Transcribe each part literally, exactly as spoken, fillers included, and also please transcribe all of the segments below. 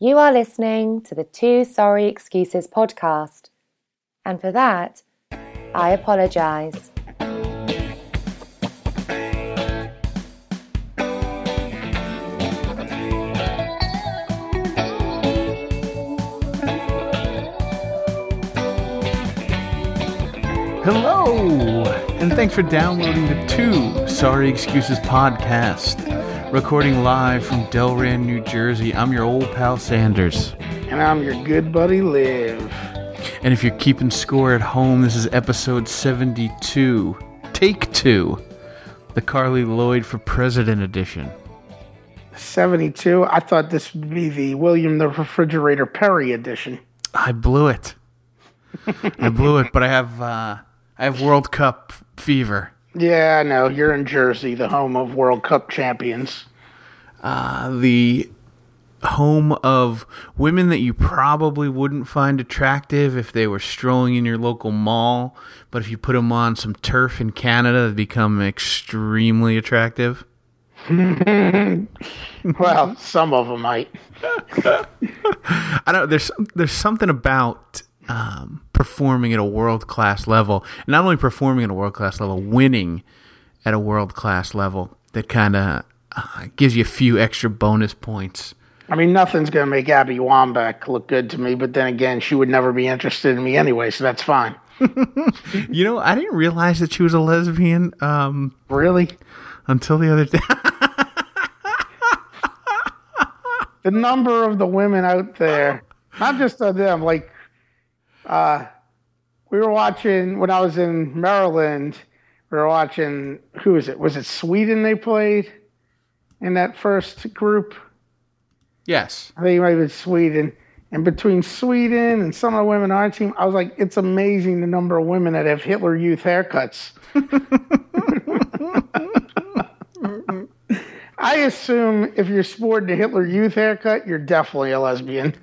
You are listening to the Two Sorry Excuses podcast, and for that, I apologise. Hello, and thanks for downloading the Two Sorry Excuses podcast. Recording live from Delran, New Jersey. I'm your old pal Sanders. And I'm your good buddy Liv. And if you're keeping score at home, this is episode seventy-two, take two, the Carly Lloyd for President edition. seventy-two? I thought this would be the William the Refrigerator Perry edition. I blew it. I blew it, but I have uh, I have World Cup fever. Yeah, I know. You're in Jersey, the home of World Cup champions. Uh, the home of women that you probably wouldn't find attractive if they were strolling in your local mall, but if you put them on some turf in Canada, they become extremely attractive. Well, some of them might. I don't. There's there's something about. Um, performing at a world-class level, and not only performing at a world-class level, winning at a world-class level, that kind of uh, gives you a few extra bonus points. I mean, nothing's going to make Abby Wambach look good to me, but then again, she would never be interested in me anyway, so that's fine. You know, I didn't realize that she was a lesbian. Um, really? Until the other day. The number of the women out there, not just of them, like, Uh, we were watching, when I was in Maryland, we were watching, who is it? Was it Sweden they played in that first group? Yes. I think it might have been Sweden. And between Sweden and some of the women on our team, I was like, it's amazing the number of women that have Hitler Youth haircuts. I assume if you're sporting the Hitler Youth haircut, you're definitely a lesbian.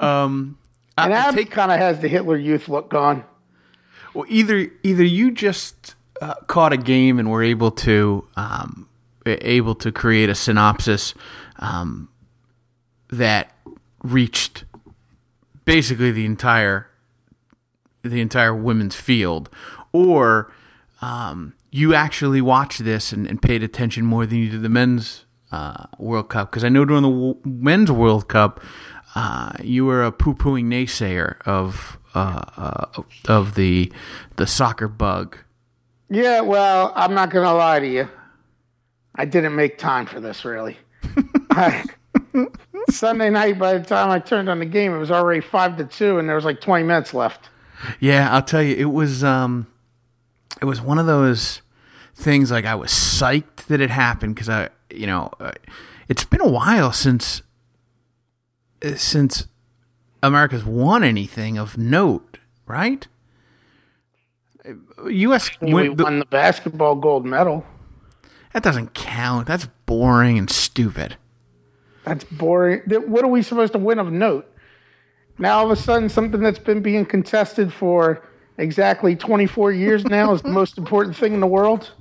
um... And uh, Abby kind of has the Hitler Youth look gone. Well, either either you just uh, caught a game and were able to um, able to create a synopsis um, that reached basically the entire the entire women's field, or um, you actually watched this and, and paid attention more than you did the men's uh, World Cup. Because I know during the w- men's World Cup. Uh, you were a poo-pooing naysayer of uh, uh, of the the soccer bug. Yeah, well, I'm not going to lie to you. I didn't make time for this, really. I, Sunday night, by the time I turned on the game, it was already five to two, and there was like twenty minutes left. Yeah, I'll tell you, it was um, it was one of those things, like I was psyched that it happened, because I, you know, it's been a while since... since America's won anything of note, right? U S We won the, won the basketball gold medal. That doesn't count. That's boring and stupid. That's boring. What are we supposed to win of note? Now, all of a sudden, something that's been being contested for exactly twenty-four years now is the most important thing in the world?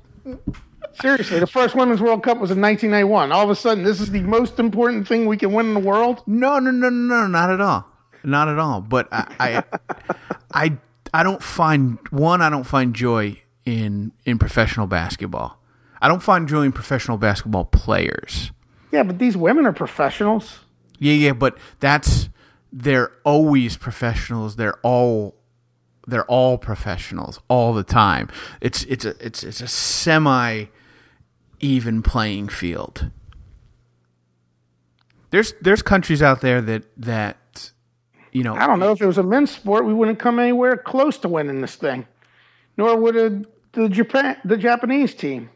Seriously, the first Women's World Cup was in nineteen ninety-one. All of a sudden, this is the most important thing we can win in the world? No, no, no, no, not at all. Not at all. But I I, I, I don't find, one, I don't find joy in, in professional basketball. I don't find joy in professional basketball players. Yeah, but these women are professionals. Yeah, yeah, but that's, they're always professionals. They're all They're all professionals all the time. It's it's a it's it's a semi even playing field. There's there's countries out there that that you know. I don't know if it was a men's sport, we wouldn't come anywhere close to winning this thing, nor would a, the Japan the Japanese team.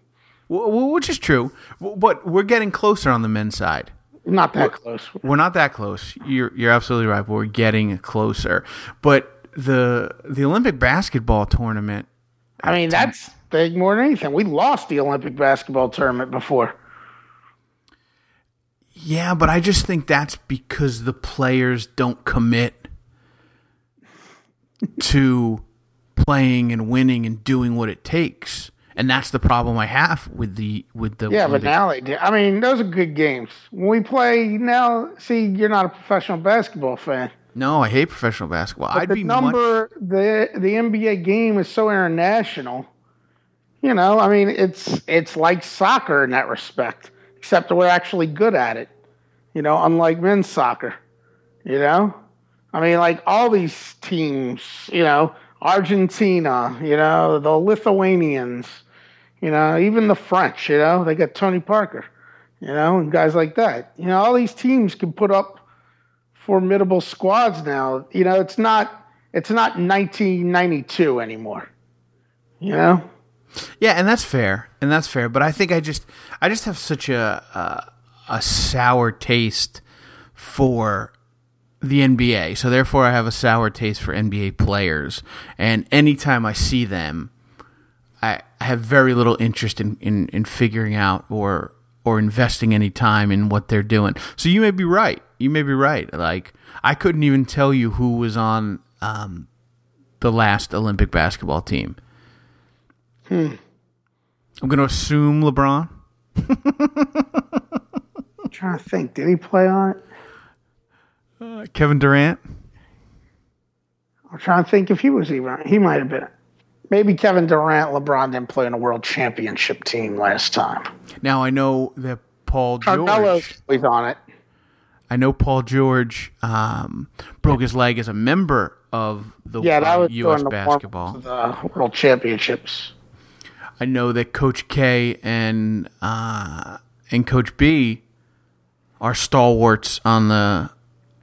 Well, which is true, but we're getting closer on the men's side. Not that we're, close. We're not that close. You're you're absolutely right. But we're getting closer, but. The the Olympic basketball tournament. I mean, that's big more than anything. We lost the Olympic basketball tournament before. Yeah, but I just think that's because the players don't commit to playing and winning and doing what it takes. and that's the problem I have with the with the. Yeah, with but the, now they do. I mean, those are good games. When we play now, see, you're not a professional basketball fan. No, I hate professional basketball. But I'd the be number much... the the N B A game is so international. You know, I mean, it's it's like soccer in that respect, except we're actually good at it. You know, unlike men's soccer. You know, I mean, like all these teams. You know, Argentina. You know, the Lithuanians. You know, even the French. You know, they got Tony Parker. You know, and guys like that. You know, all these teams can put up formidable squads now. You know, it's not it's not nineteen ninety-two anymore. You know. Yeah, and that's fair, and that's fair. But I think I just I just have such a a, a sour taste for the N B A. So therefore, I have a sour taste for N B A players. And anytime I see them, I have very little interest in, in, in figuring out or or investing any time in what they're doing. So you may be right. You may be right. Like, I couldn't even tell you who was on um, the last Olympic basketball team. Hmm. I'm going to assume LeBron. I'm trying to think. Did he play on it? Uh, Kevin Durant? I'm trying to think if he was even. He might have been. Maybe Kevin Durant, LeBron didn't play on a world championship team last time. Now, I know that Paul George was on it. I know Paul George um, broke his leg as a member of the yeah, that was U S the basketball. The World Championships. I know that Coach K and uh, and Coach B are stalwarts on the uh,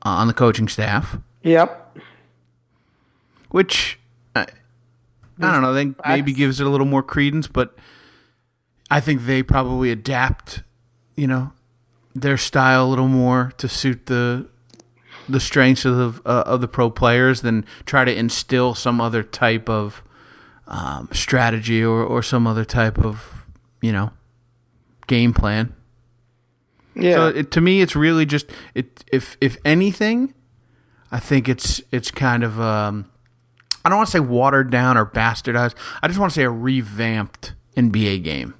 on the coaching staff. Yep. Which I, I don't know. I think maybe gives it a little more credence, but I think they probably adapt. You know, their style a little more to suit the the strengths of the, uh, of the pro players than try to instill some other type of um, strategy or, or some other type of, you know, game plan. Yeah. So it, to me, it's really just it. If if anything, I think it's it's kind of um, I don't want to say watered down or bastardized. I just want to say a revamped N B A game.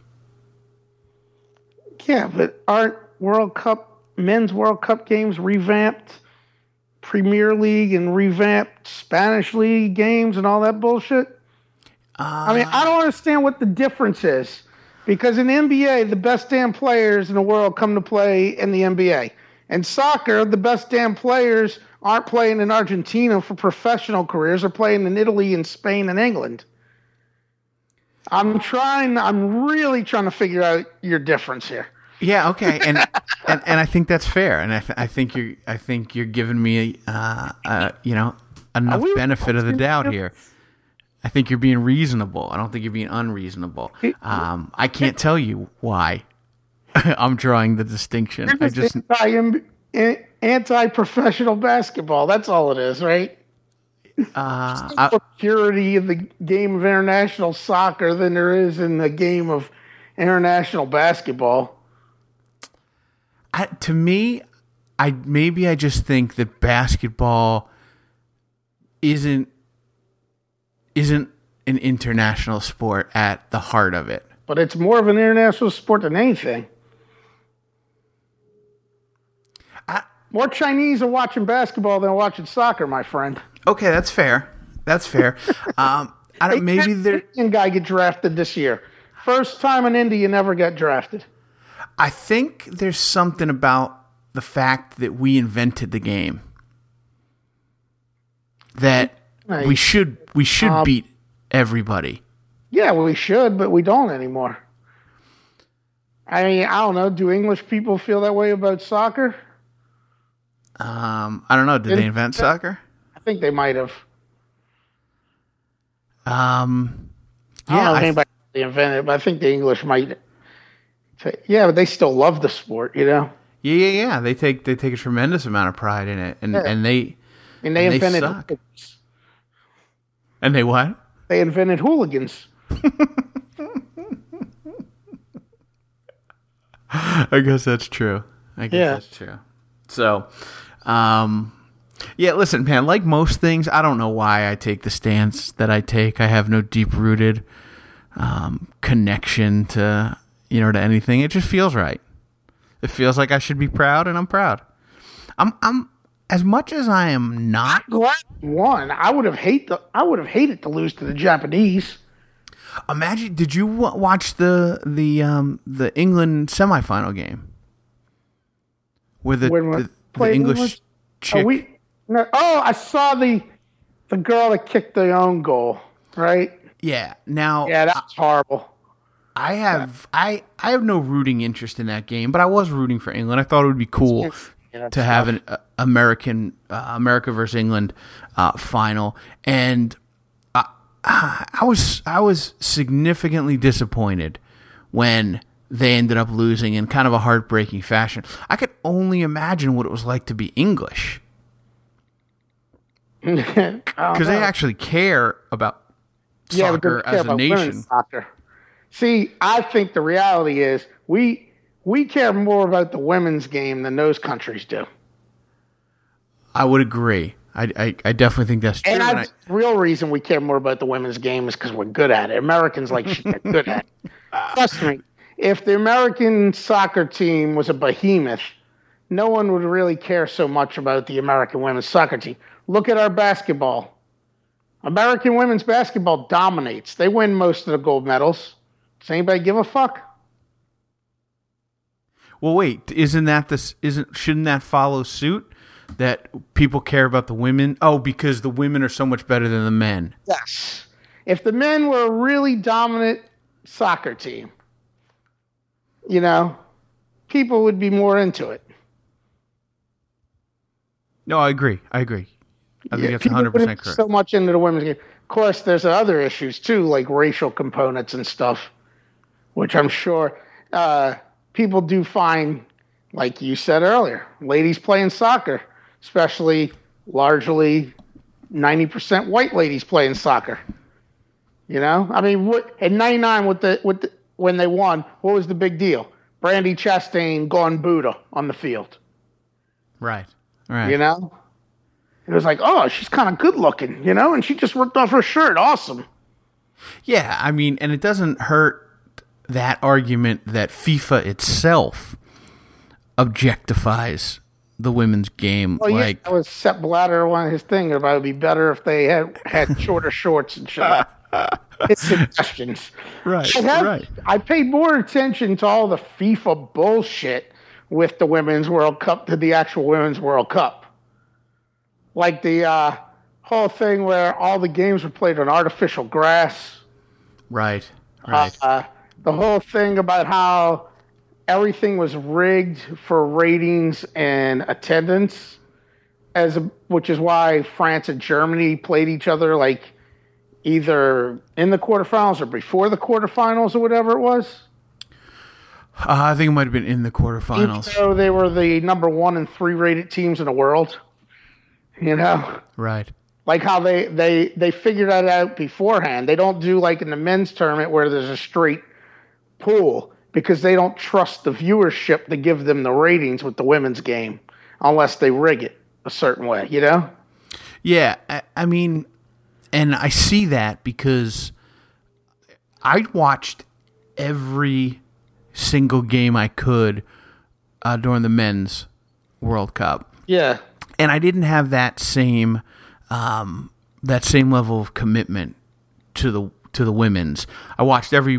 Yeah, but aren't World Cup, men's World Cup games revamped, Premier League and revamped Spanish League games and all that bullshit? Uh, I mean, I don't understand what the difference is, because in the N B A, the best damn players in the world come to play in the N B A. In soccer, the best damn players aren't playing in Argentina for professional careers, they're playing in Italy and Spain and England. I'm trying, I'm really trying to figure out your difference here. Yeah. Okay. And, and and I think that's fair. And I, th- I think you're I think you're giving me uh, uh you know enough benefit of the doubt here. I think you're being reasonable. I don't think you're being unreasonable. Um, I can't tell you why I'm drawing the distinction. I just anti anti-professional basketball. That's all it is, right? Uh, There's more purity in the game of international soccer than there is in the game of international basketball. I, to me, I maybe I just think that basketball isn't isn't an international sport at the heart of it. But it's more of an international sport than anything. I, more Chinese are watching basketball than watching soccer, my friend. Okay, that's fair. That's fair. um, I don't. Maybe the Indian guy get drafted this year. First time an Indian ever got drafted. I think there's something about the fact that we invented the game that we should we should um, beat everybody. Yeah, well, we should, but we don't anymore. I mean, I don't know. Do English people feel that way about soccer? Um, I don't know. Did, Did they invent they, soccer? I think they might have. Um, yeah, I don't know if anybody th- invented it, but I think the English might. Yeah, but they still love the sport, you know. Yeah, yeah, yeah. They take they take a tremendous amount of pride in it, and yeah. and they and they and invented they suck. Hooligans. And they what? They invented hooligans. I guess that's true. I guess yeah. that's true. So, um, yeah. Listen, man. Like most things, I don't know why I take the stance that I take. I have no deep rooted um, connection to, you know, to anything. It just feels right. It feels like I should be proud, and I'm proud. I'm, I'm, as much as I am not one, I would have hate the, I would have hated to lose to the Japanese. Imagine, did you watch the, the, um, the England semifinal game? Where the, the, the English, English chick. We, no, oh, I saw the, the girl that kicked the own goal, right? Yeah. Now, yeah, that's horrible. I have, yeah. I, I have no rooting interest in that game, but I was rooting for England. I thought it would be cool to have an uh, American uh, America versus England uh, final, and uh, I was I was significantly disappointed when they ended up losing in kind of a heartbreaking fashion. I could only imagine what it was like to be English, because they actually care about yeah, soccer as about a nation. Soccer. See, I think the reality is we. We care more about the women's game than those countries do. I would agree. I, I, I definitely think that's true. And, and I, the real reason we care more about the women's game is because we're good at it. Americans like shit are good at it. Trust me, if the American soccer team was a behemoth, no one would really care so much about the American women's soccer team. Look at our basketball. American women's basketball dominates. They win most of the gold medals. Does anybody give a fuck? Well, wait, isn't that this? Isn't shouldn't that follow suit? That people care about the women? Oh, because the women are so much better than the men. Yes. If the men were a really dominant soccer team, you know, people would be more into it. No, I agree. I agree. I yeah, think that's one hundred percent correct. People so much into the women's game. Of course, there's other issues, too, like racial components and stuff, which I'm sure... Uh, people do find, like you said earlier, ladies playing soccer, especially largely ninety percent white ladies playing soccer. You know, I mean, what, in ninety-nine with the with the, when they won, what was the big deal? Brandi Chastain gone Buddha on the field. Right, right. You know, it was like, oh, she's kind of good looking, you know, and she just ripped off her shirt. Awesome. Yeah, I mean, and it doesn't hurt that argument that FIFA itself objectifies the women's game. Well, like, yeah, that was Sepp Blatter, one of his things about it would be better if they had, had shorter shorts and shit. His suggestions. Right, I have, right. I paid more attention to all the FIFA bullshit with the Women's World Cup than the actual Women's World Cup. Like the uh, whole thing where all the games were played on artificial grass. Right, right. Uh, uh, The whole thing about how everything was rigged for ratings and attendance, as a, which is why France and Germany played each other like either in the quarterfinals or before the quarterfinals or whatever it was. Uh, I think it might have been in the quarterfinals. So they were the number one and three rated teams in the world. You know, right? Like how they they they figured that out beforehand. They don't do like in the men's tournament where there's a straight pool because they don't trust the viewership to give them the ratings with the women's game unless they rig it a certain way, you know? Yeah, I, I mean, and I see that because I watched every single game I could uh, during the men's World Cup. Yeah. And I didn't have that same um, that same level of commitment to the to the women's. I watched every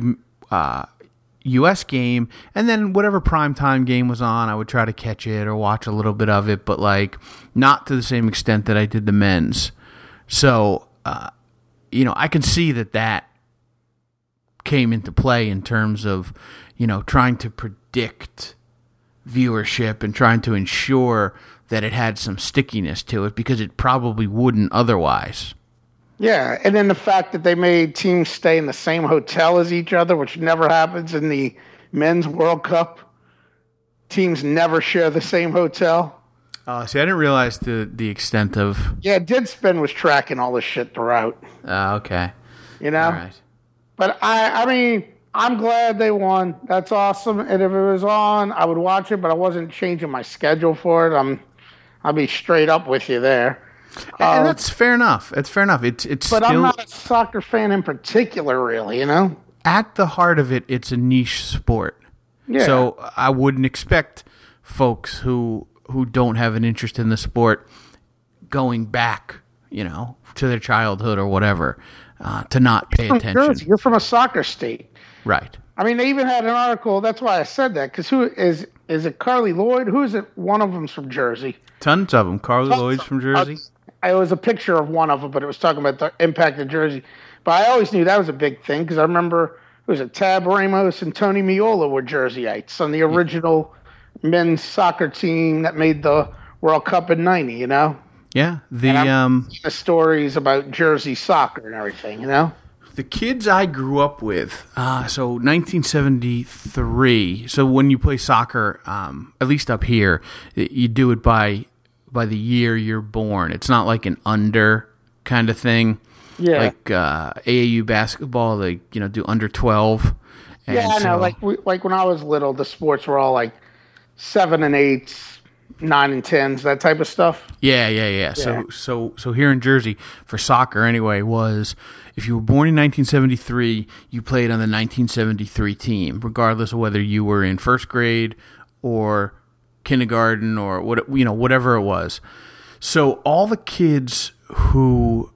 uh U S game, and then whatever primetime game was on, I would try to catch it or watch a little bit of it, but like not to the same extent that I did the men's. So, uh, you know, I can see that that came into play in terms of, you know, trying to predict viewership and trying to ensure that it had some stickiness to it because it probably wouldn't otherwise. Yeah, and then the fact that they made teams stay in the same hotel as each other, which never happens in the men's World Cup. Teams never share the same hotel. Oh, uh, see, I didn't realize the, the extent of... Yeah, Deadspin was tracking all this shit throughout. Oh, uh, okay. You know? All right. But, I I mean, I'm glad they won. That's awesome. And if it was on, I would watch it, but I wasn't changing my schedule for it. I'm, I'll be straight up with you there. And um, that's fair enough. That's fair enough. It's it's. But still... I'm not a soccer fan in particular, really. You know. at the heart of it, it's a niche sport. Yeah. So I wouldn't expect folks who who don't have an interest in the sport going back, you know, to their childhood or whatever, uh, to not pay you're attention. Jersey. You're from a soccer state. Right. I mean, they even had an article. That's why I said that, because who is is it Carly Lloyd? Who is it? One of them's from Jersey. Tons of them. Carly Tons Lloyd's from Jersey. I, it was a picture of one of them, but it was talking about the impact of Jersey. But I always knew that was a big thing, because I remember it was a Tab Ramos and Tony Meola were Jerseyites on the original yeah. men's soccer team that made the World Cup in ninety, you know? Yeah. The um, the stories about Jersey soccer and everything, you know? The kids I grew up with, uh, so nineteen seventy-three, so when you play soccer, um, at least up here, you do it by by the year you're born. It's not like an under kind of thing. Yeah. Like uh, A A U basketball, they you know do under twelve. And yeah, I know. So, like, we, like when I was little, the sports were all like seven and eights, nine and tens, that type of stuff. Yeah, yeah, yeah. yeah. So, so, so here in Jersey, for soccer anyway, was... If you were born in nineteen seventy-three, you played on the nineteen seventy-three team, regardless of whether you were in first grade or kindergarten or what you know, whatever it was. So all the kids who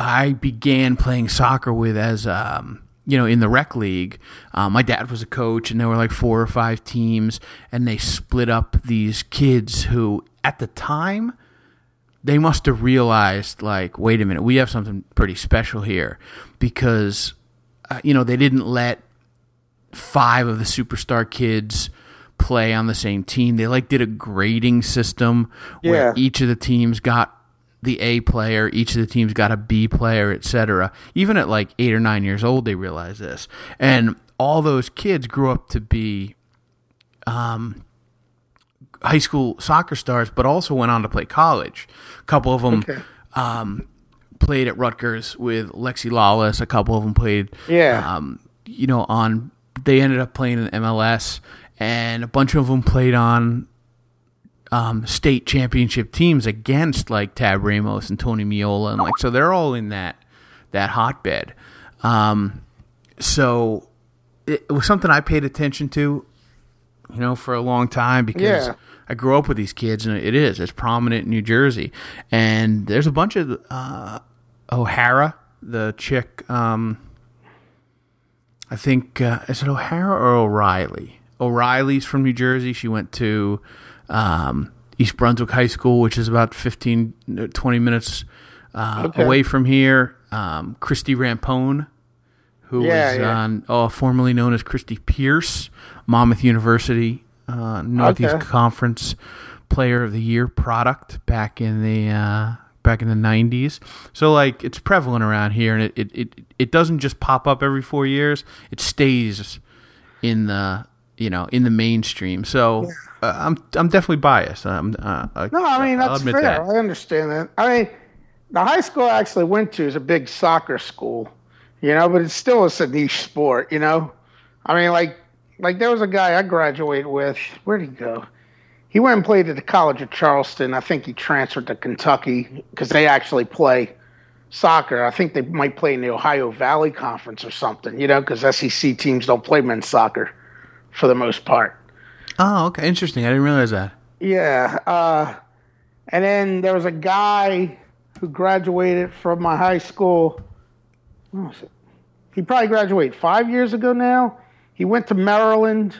I began playing soccer with as um, you know, in the rec league, um, my dad was a coach, and there were like four or five teams, and they split up these kids who, at the time, they must have realized, like, wait a minute, we have something pretty special here, because, uh, you know, they didn't let five of the superstar kids play on the same team. They, like, did a grading system yeah. where each of the teams got the A player, each of the teams got a B player, et cetera. Even at, like, eight or nine years old, they realized this. And all those kids grew up to be um, – high school soccer stars, but also went on to play college. A couple of them okay. um, played at Rutgers with Lexi Lawless. A couple of them played, yeah. um, you know, on. They ended up playing in M L S, and a bunch of them played on um, state championship teams against like Tab Ramos and Tony Meola, and like so they're all in that that hotbed. Um, so it was something I paid attention to, you know, for a long time, because yeah. I grew up with these kids, and it is. It's prominent in New Jersey. And there's a bunch of uh, O'Hara, the chick, um, I think, uh, is it O'Hara or O'Reilly? O'Reilly's from New Jersey. She went to um, East Brunswick High School, which is about fifteen, twenty minutes uh, okay. away from here. Um, Christy Rampone, who yeah, was yeah. on, oh, formerly known as Christy Pierce, Monmouth University, uh, Northeast okay. Conference Player of the Year product back in the uh, back in the nineties. So like it's prevalent around here, and it, it, it, it doesn't just pop up every four years. It stays in the you know in the mainstream. So uh, I'm I'm definitely biased. I'm, uh, I, no, I mean that's fair. That. I understand that. I mean the high school I actually went to is a big soccer school. You know, but it's still it's a niche sport, you know? I mean, like, like there was a guy I graduated with. Where'd he go? He went and played at the College of Charleston. I think he transferred to Kentucky because they actually play soccer. I think they might play in the Ohio Valley Conference or something, you know, because S E C teams don't play men's soccer for the most part. Oh, okay. Interesting. I didn't realize that. Yeah. Uh, and then there was a guy who graduated from my high school. He probably graduated five years ago now. He went to Maryland,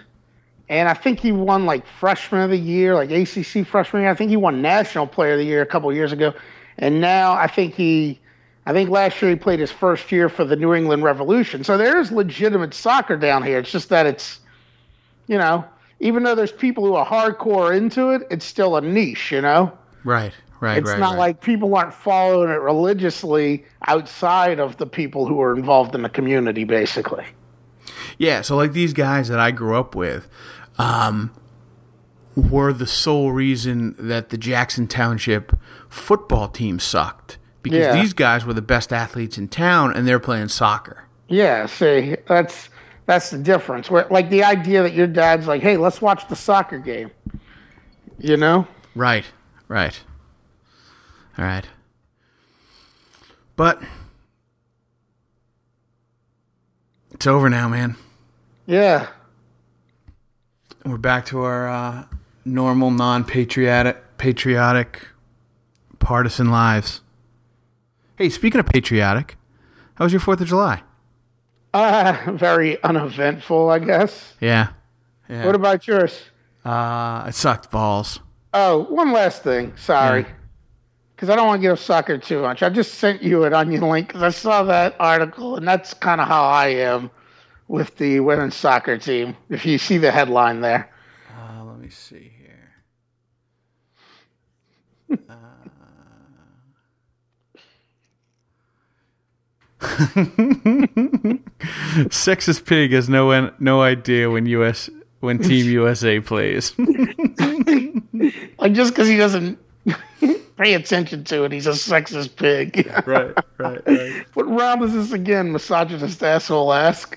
and I think he won, like, freshman of the year, like A C C freshman of the year. I think he won national player of the year a couple of years ago. And now I think he – I think last year he played his first year for the New England Revolution. So there is legitimate soccer down here. It's just that it's, you know, even though there's people who are hardcore into it, it's still a niche, you know? Right. Right, it's right, not right. like people aren't following it religiously outside of the people who are involved in the community, basically. Yeah, so like these guys that I grew up with um, were the sole reason that the Jackson Township football team sucked, because yeah. these guys were the best athletes in town, and they're playing soccer. Yeah, see, that's that's the difference. Where, like the idea that your dad's like, hey, let's watch the soccer game, you know? Right, right. All right. But It's over now, man. Yeah. We're back to our uh, normal, non-patriotic, patriotic, partisan lives. Hey, speaking of patriotic, how was your fourth of July? Uh, very uneventful, I guess. Yeah. yeah. What about yours? Uh, it sucked balls. Oh, one last thing. Sorry. Yeah. Because I don't want to give soccer too much. I just sent you an Onion link because I saw that article, and that's kind of how I am with the women's soccer team, if you see the headline there. Uh, let me see here. uh... Sexist pig has no no idea when U S when Team U S A plays. Like just because he doesn't pay attention to it. He's a sexist pig. Right, right, right. What round is this again, misogynist asshole ask?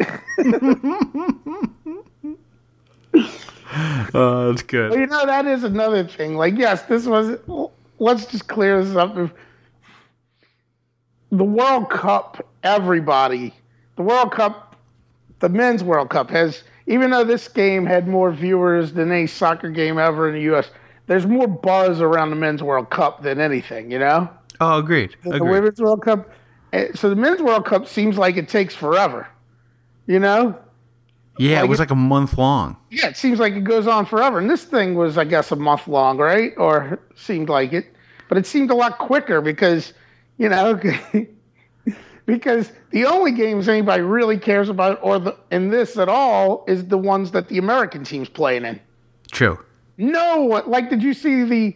Oh, that's good. Well, you know, that is another thing. Like, yes, this was... Let's just clear this up. The World Cup, everybody... The World Cup, the Men's World Cup has... Even though this game had more viewers than any soccer game ever in the U S, there's more buzz around the Men's World Cup than anything, you know? Oh, agreed. The, agreed. the Women's World Cup. So the Men's World Cup seems like it takes forever, you know? Yeah, like it was it, like a month long. Yeah, it seems like it goes on forever. And this thing was, I guess, a month long, right? Or seemed like it. But it seemed a lot quicker because, you know, because the only games anybody really cares about or the, in this at all is the ones that the American team's playing in. True. No, like, did you see the,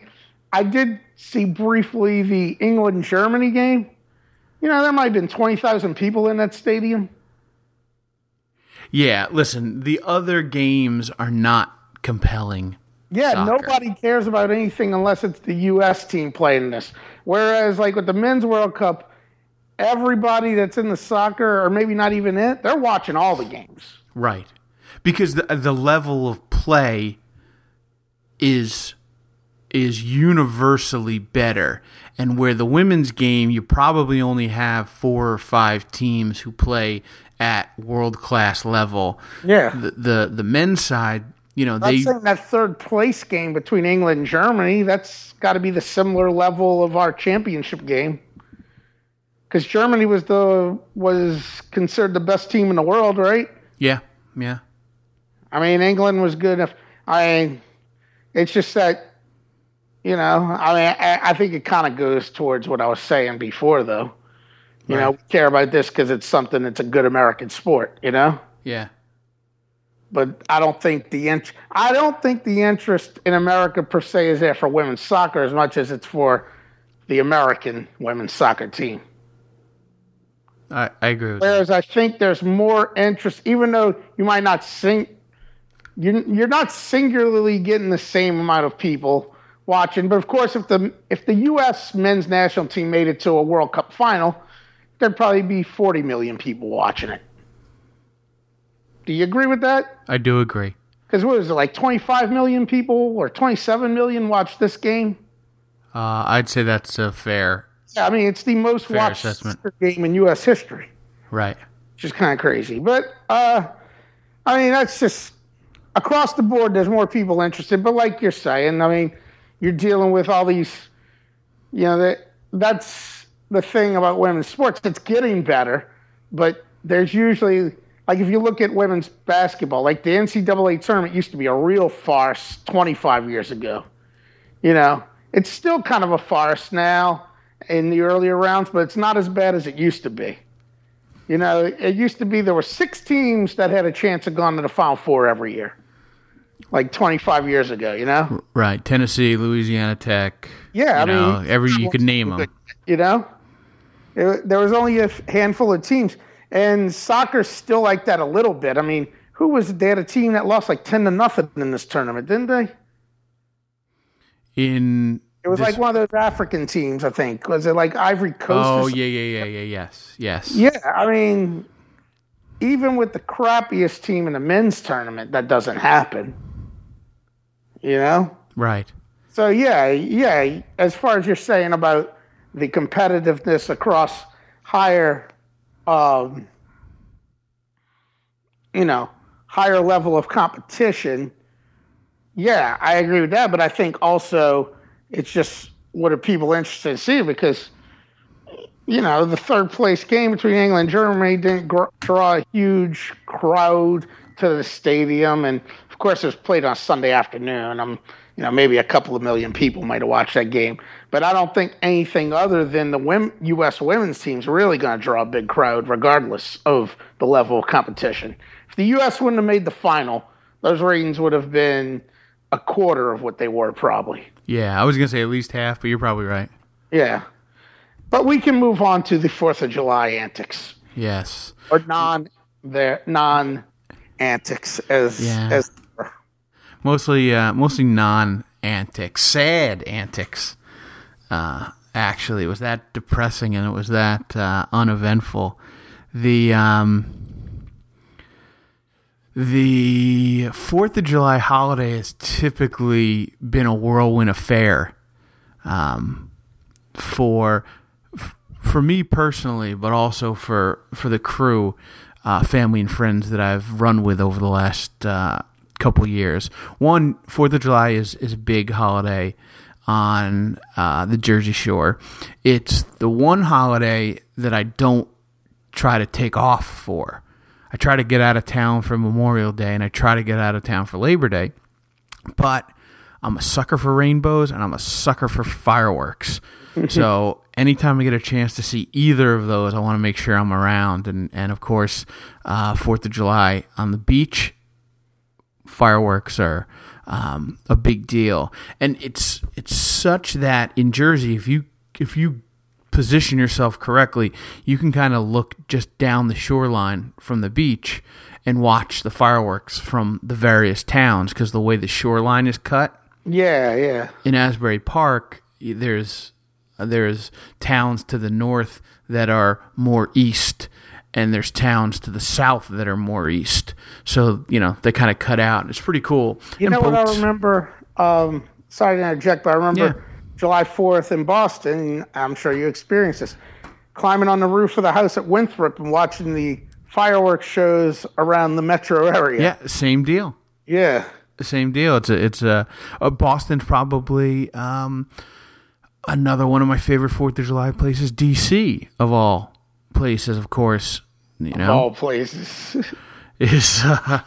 I did see briefly the England-Germany game. You know, there might have been twenty thousand people in that stadium. Yeah, listen, the other games are not compelling. Yeah, soccer. Nobody cares about anything unless it's the U S team playing this. Whereas, like, with the Men's World Cup, everybody that's in the soccer, or maybe not even it, they're watching all the games. Right. Because the the level of play... is is universally better. And where the women's game, you probably only have four or five teams who play at world-class level. Yeah. The the, the men's side, you know, they... I'm saying that third-place game between England and Germany, that's got to be the similar level of our championship game. Because Germany was the was considered the best team in the world, right? Yeah, yeah. I mean, England was good enough. I... It's just that, you know, I mean, I, I think it kind of goes towards what I was saying before, though. You right. know, we care about this because it's something that's a good American sport, you know? Yeah. But I don't think the int- I don't think the interest in America per se is there for women's soccer as much as it's for the American women's soccer team. I, I agree with Whereas that. I think there's more interest, even though you might not sing... You're not singularly getting the same amount of people watching. But, of course, if the if the U S men's national team made it to a World Cup final, there'd probably be forty million people watching it. Do you agree with that? I do agree. Because what is it, like twenty-five million people or twenty-seven million watched this game? Uh, I'd say that's a fair Yeah, I mean, it's the most watched game in U S history. Right. Which is kind of crazy. But, uh, I mean, that's just... Across the board, there's more people interested, but like you're saying, I mean, you're dealing with all these, you know, that that's the thing about women's sports. It's getting better, but there's usually, like if you look at women's basketball, like the N C double A tournament used to be a real farce twenty-five years ago. You know, it's still kind of a farce now in the earlier rounds, but it's not as bad as it used to be. You know, it used to be there were six teams that had a chance of going to the Final Four every year. Like twenty-five years ago, you know? Right. Tennessee, Louisiana Tech. Yeah, I know, mean, every you could name them. You know? It, there was only a handful of teams. And soccer's still like that a little bit. I mean, who was they had a team that lost like ten to nothing in this tournament, didn't they? In It was this, like one of those African teams, I think. Was it like Ivory Coast? Oh, yeah, yeah, yeah, yeah, yes, yes. Yeah, I mean, even with the crappiest team in the men's tournament, that doesn't happen. You know? Right. So, yeah, yeah, as far as you're saying about the competitiveness across higher um, you know, higher level of competition, yeah, I agree with that. But I think also it's just what are people interested in seeing, because, you know, the third place game between England and Germany didn't gr- draw a huge crowd to the stadium. And of course it was played on a Sunday afternoon. I'm, you know, maybe a couple of million people might have watched that game, but I don't think anything other than the women, U S women's team's really going to draw a big crowd regardless of the level of competition. If the U S wouldn't have made the final, those ratings would have been a quarter of what they were probably. Yeah, I was going to say at least half, but you're probably right. Yeah. But we can move on to the fourth of July antics. Yes. Or non their non antics as yeah. as mostly uh, mostly non antics, sad antics. Uh, actually, it was that depressing and it was that uh, uneventful. The um, the fourth of July holiday has typically been a whirlwind affair um, for For me personally, but also for, for the crew, uh, family and friends that I've run with over the last uh, couple years. One, fourth of July is, is a big holiday on uh, the Jersey Shore. It's the one holiday that I don't try to take off for. I try to get out of town for Memorial Day, and I try to get out of town for Labor Day. But I'm a sucker for rainbows, and I'm a sucker for fireworks. So anytime I get a chance to see either of those, I want to make sure I'm around. And, and of course, uh, fourth of July on the beach, fireworks are um, a big deal. And it's it's such that in Jersey, if you if you position yourself correctly, you can kind of look just down the shoreline from the beach and watch the fireworks from the various towns because the way the shoreline is cut. Yeah, yeah. In Asbury Park, there's... There's towns to the north that are more east, and there's towns to the south that are more east. So, you know, they kind of cut out. It's pretty cool. You and know boats. What I remember? Um, sorry to interject, but I remember yeah. July fourth in Boston. I'm sure you experienced this. Climbing on the roof of the house at Winthrop and watching the fireworks shows around the metro area. Yeah, same deal. Yeah. Same deal. It's a, it's a, a Boston's probably... Um, Another one of my favorite Fourth of July places, D C, of all places, of course. You know, of all places. Is uh,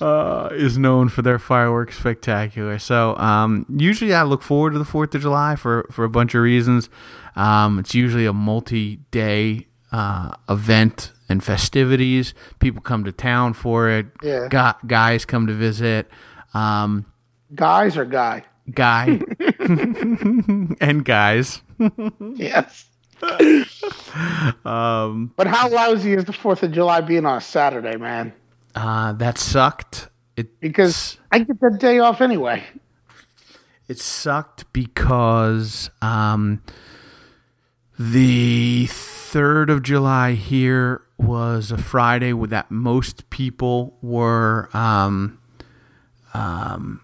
uh, is known for their fireworks spectacular. So um, usually I look forward to the Fourth of July for, for a bunch of reasons. Um, it's usually a multi-day uh, event and festivities. People come to town for it. Yeah. Gu- guys come to visit. Um Guys or guy? Guy. And guys. Yes. um, but how lousy is the fourth of July being on a Saturday, man? Uh, that sucked. It, because I get that day off anyway. It sucked because um, the third of July here was a Friday with that most people were... Um, um,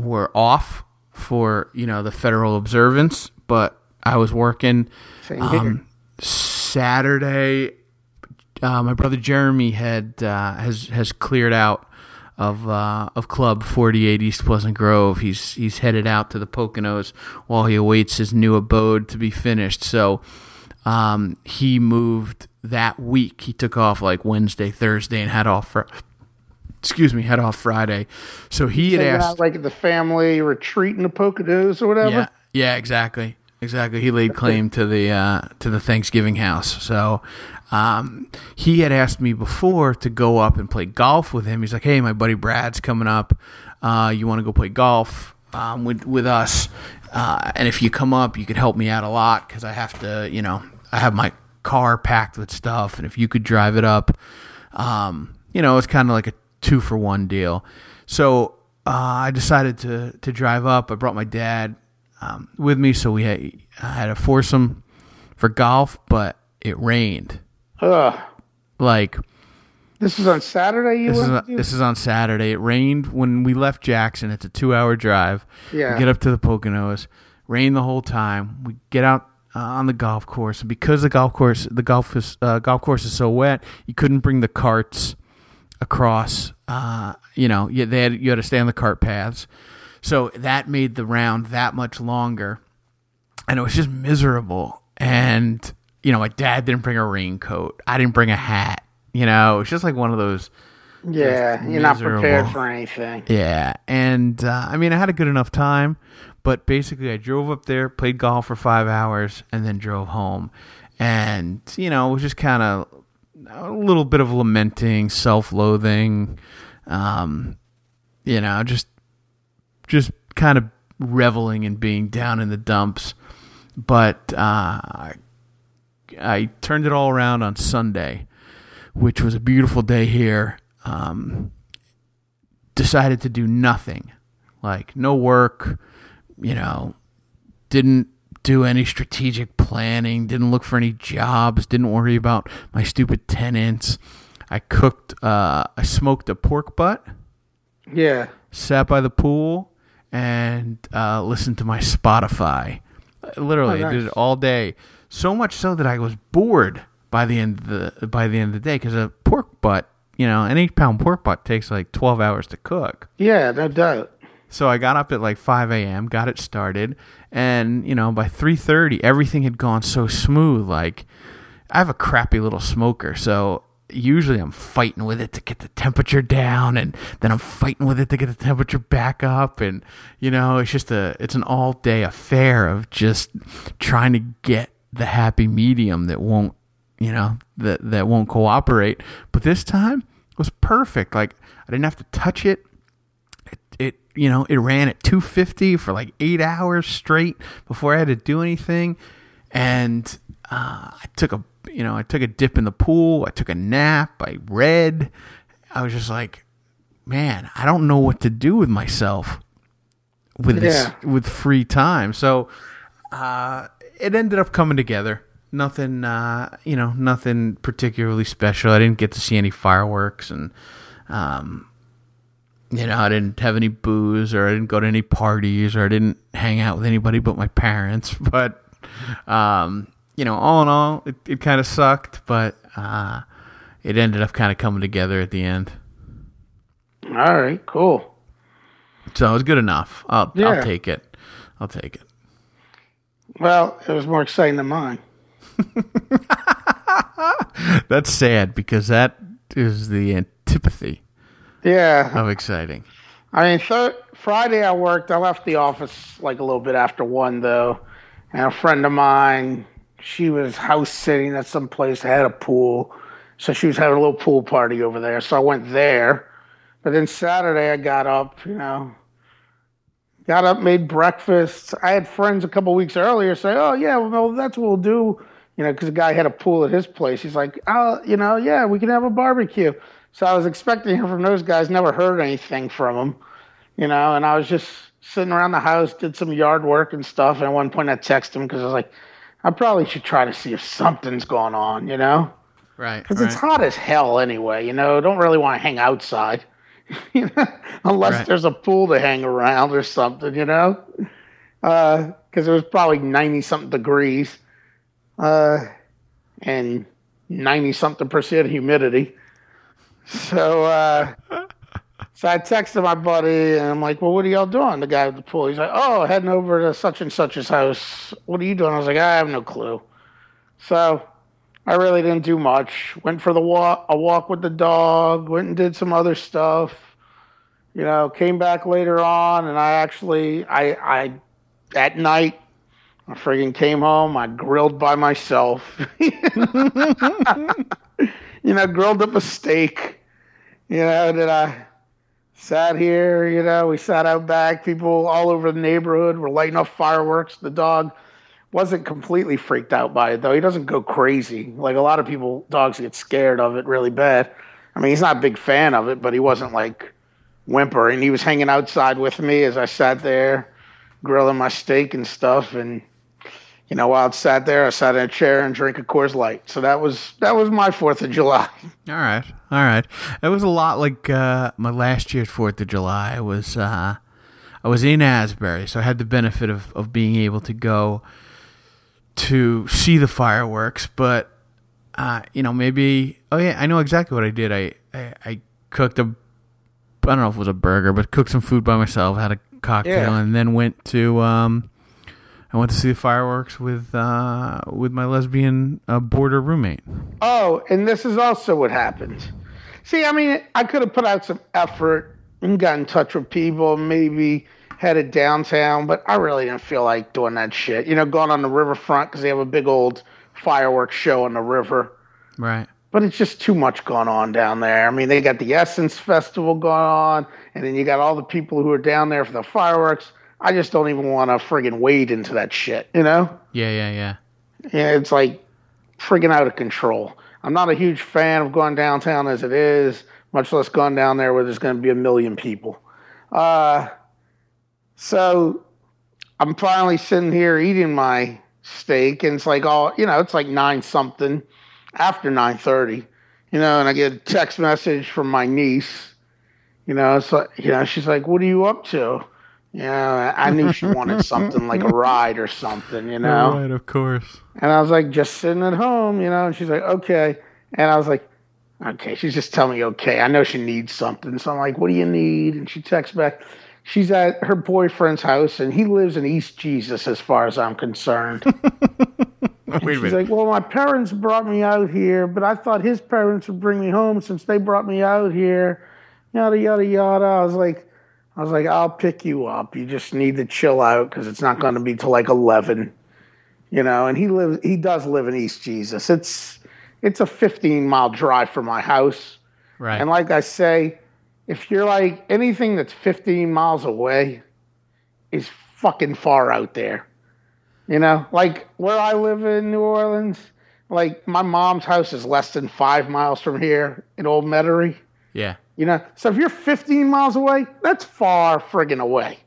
were off for, you know, the federal observance, but I was working. Um, Saturday, uh, my brother Jeremy had uh, has has cleared out of uh, of Club forty-eight East Pleasant Grove. He's he's headed out to the Poconos while he awaits his new abode to be finished. So um, he moved that week. He took off like Wednesday, Thursday, and had off for. Excuse me, head off Friday. So he had asked... Out, like the family retreat in the Poconos or whatever? Yeah, yeah, exactly. Exactly. He laid claim to the uh, to the Thanksgiving house. So um, he had asked me before to go up and play golf with him. He's like, hey, my buddy Brad's coming up. Uh, you want to go play golf um, with, with us? Uh, and if you come up, you could help me out a lot because I have to, you know, I have my car packed with stuff. And if you could drive it up, um, you know, it's kind of like a two for one deal. So uh, I decided to to drive up. I brought my dad um, with me, so we had, I had a foursome for golf, but it rained. Ugh. Like this is on Saturday. You this is, on, this is on Saturday. It rained when we left Jackson. It's a two hour drive. Yeah. We get up to the Poconos. Rained the whole time. We get out uh, on the golf course. Because the golf course, the golf is, uh, golf course is so wet, you couldn't bring the carts across. Uh, you know, you, they had, you had to stay on the cart paths, so that made the round that much longer, and it was just miserable. And you know, my dad didn't bring a raincoat. I didn't bring a hat. You know, it's just like one of those. Yeah, you're miserable. Not prepared for anything. Yeah, and uh, I mean, I had a good enough time, but basically, I drove up there, played golf for five hours, and then drove home. And you know, it was just kind of a little bit of lamenting, self-loathing, um, you know, just just kind of reveling in being down in the dumps. But uh, I, I turned it all around on Sunday, which was a beautiful day here. Um, decided to do nothing, like no work, you know, didn't do any strategic planning, didn't look for any jobs, didn't worry about my stupid tenants. I cooked, uh, I smoked a pork butt. Yeah. Sat by the pool and uh, listened to my Spotify. Literally, oh, nice. I did it all day. So much so that I was bored by the end of the, by the, end of the day, because a pork butt, you know, an eight-pound pork butt takes like twelve hours to cook. Yeah, no doubt. So I got up at like five a.m., got it started, and, you know, by three thirty, everything had gone so smooth. Like, I have a crappy little smoker, so usually I'm fighting with it to get the temperature down, and then I'm fighting with it to get the temperature back up, and, you know, it's just a, it's an all-day affair of just trying to get the happy medium that won't, you know, that, that won't cooperate. But this time it was perfect. Like, I didn't have to touch it. It, you know, it ran at two fifty for like eight hours straight before I had to do anything. And uh, I took a, you know, I took a dip in the pool. I took a nap. I read. I was just like, man, I don't know what to do with myself with yeah. this, with free time. So uh, it ended up coming together. Nothing, uh, you know, nothing particularly special. I didn't get to see any fireworks, and, um, you know, I didn't have any booze, or I didn't go to any parties, or I didn't hang out with anybody but my parents. But, um, you know, all in all, it, it kind of sucked, but uh, it ended up kind of coming together at the end. All right, cool. So it was good enough. I'll, yeah. I'll take it. I'll take it. Well, it was more exciting than mine. That's sad, because that is the antipathy. Yeah, of exciting. I mean, th- Friday I worked. I left the office like a little bit after one, though. And a friend of mine, she was house sitting at some place that had a pool, so she was having a little pool party over there. So I went there. But then Saturday I got up, you know, got up, made breakfast. I had friends a couple weeks earlier say, "Oh yeah, well that's what we'll do." You know, because the guy had a pool at his place. He's like, oh, you know, yeah, we can have a barbecue. So I was expecting to hear from those guys, never heard anything from them, you know, and I was just sitting around the house, did some yard work and stuff. And at one point I texted him because I was like, I probably should try to see if something's going on, you know? Right. Because right. It's hot as hell anyway, you know, don't really want to hang outside, you know, unless right. there's a pool to hang around or something, you know, because uh, it was probably ninety-something degrees. Uh, and ninety something percent humidity. So, uh, so I texted my buddy and I'm like, well, what are y'all doing? The guy with the pool. He's like, oh, heading over to such and such's house. What are you doing? I was like, I have no clue. So I really didn't do much. Went for the walk, a walk with the dog, went and did some other stuff, you know, came back later on. And I actually, I, I, at night, I friggin' came home. I grilled by myself. You know, grilled up a steak. You know, that I sat here. You know, we sat out back. People all over the neighborhood were lighting up fireworks. The dog wasn't completely freaked out by it, though. He doesn't go crazy. Like a lot of people, dogs get scared of it really bad. I mean, he's not a big fan of it, but he wasn't like whimpering. He was hanging outside with me as I sat there grilling my steak and stuff, and you know, while I sat there, I sat in a chair and drank a Coors Light. So that was that was my Fourth of July. All right, all right. It was a lot like uh, my last year's Fourth of July. I was uh, I was in Asbury, so I had the benefit of, of being able to go to see the fireworks, but, uh, you know, maybe, oh yeah, I know exactly what I did. I, I, I cooked a, I don't know if it was a burger, but cooked some food by myself, had a cocktail, yeah. and then went to, um, I went to see the fireworks with, uh, with my lesbian uh, boarder roommate. Oh, and this is also what happened. See, I mean, I could have put out some effort and got in touch with people, maybe headed downtown, but I really didn't feel like doing that shit. You know, going on the riverfront because they have a big old fireworks show on the river. Right. But it's just too much going on down there. I mean, they got the Essence Festival going on, and then you got all the people who are down there for the fireworks. I just don't even want to friggin' wade into that shit, you know? Yeah, yeah, yeah. Yeah, it's like friggin' out of control. I'm not a huge fan of going downtown as it is, much less going down there where there's going to be a million people. Uh, so I'm finally sitting here eating my steak, and it's like all, you know, it's like nine something after nine thirty, you know, and I get a text message from my niece, you know, so, you know, she's like, "What are you up to?" Yeah, I knew she wanted something like a ride or something, you know? Right, of course. And I was like, just sitting at home, you know? And she's like, okay. And I was like, okay. She's just telling me, okay. I know she needs something. So I'm like, what do you need? And she texts back. She's at her boyfriend's house, and he lives in East Jesus as far as I'm concerned. Wait she's minute. Like, well, my parents brought me out here, but I thought his parents would bring me home since they brought me out here. Yada, yada, yada. I was like, I was like, I'll pick you up. You just need to chill out because it's not going to be till like eleven, you know. And he lives, he does live in East Jesus. It's it's a fifteen mile drive from my house, right? And like I say, if you're like anything that's fifteen miles away, is fucking far out there, you know. Like where I live in New Orleans, like my mom's house is less than five miles from here in Old Metairie. Yeah. You know, so if you're fifteen miles away, that's far friggin' away.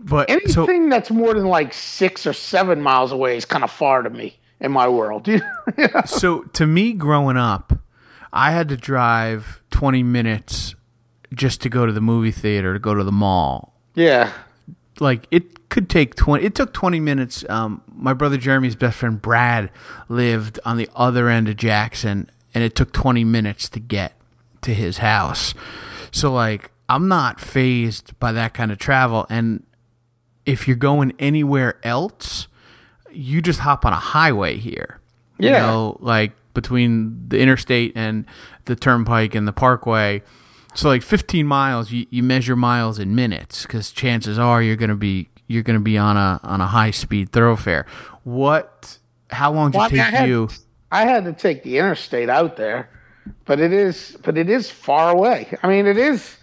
But anything so, that's more than like six or seven miles away is kind of far to me in my world. You know? So to me, growing up, I had to drive twenty minutes just to go to the movie theater, to go to the mall. Yeah. Like it could take twenty. It took twenty minutes. Um, my brother Jeremy's best friend Brad lived on the other end of Jackson, and it took twenty minutes to get to his house. So like I'm not fazed by that kind of travel, and if you're going anywhere else, you just hop on a highway here. Yeah. You know, like between the interstate and the turnpike and the parkway. So like fifteen miles, you, you measure miles in minutes because chances are you're gonna be you're gonna be on a on a high speed thoroughfare. What how long did well, it take I had, you I had to take the interstate out there. But it is, but it is far away. I mean, it is,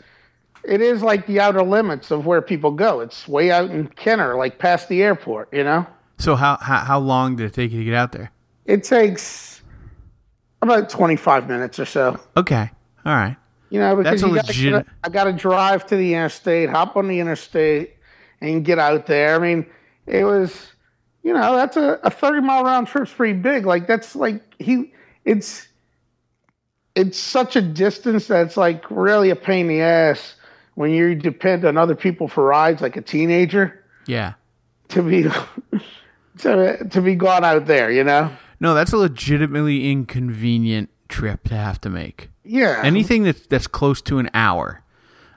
it is like the outer limits of where people go. It's way out in Kenner, like past the airport, you know. So how how, how long did it take you to get out there? It takes about twenty-five minutes or so. Okay, all right. You know, because that's a you gotta, legit. Gotta, I got to drive to the interstate, hop on the interstate, and get out there. I mean, it was, you know, that's a, a thirty mile round trip's pretty big. Like that's like he, it's. It's such a distance that's like really a pain in the ass when you depend on other people for rides, like a teenager. Yeah. To be to, to be gone out there, you know? No, that's a legitimately inconvenient trip to have to make. Yeah. Anything that's, that's close to an hour.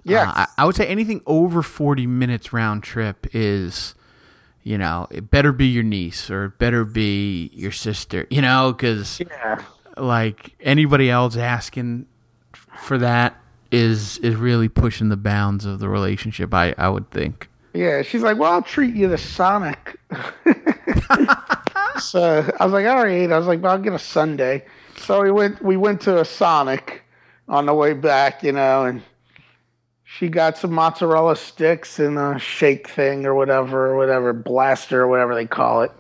Yeah. Uh, I, I would say anything over forty minutes round trip is, you know, it better be your niece or it better be your sister, you know, because... Yeah. Like anybody else asking for that is is really pushing the bounds of the relationship, I, I would think. Yeah, she's like, well, I'll treat you to Sonic. So I was like, all right. I was like, well, I'll get a sundae. So we went we went to a Sonic on the way back, you know, and she got some mozzarella sticks and a shake thing or whatever, or whatever blaster or whatever they call it,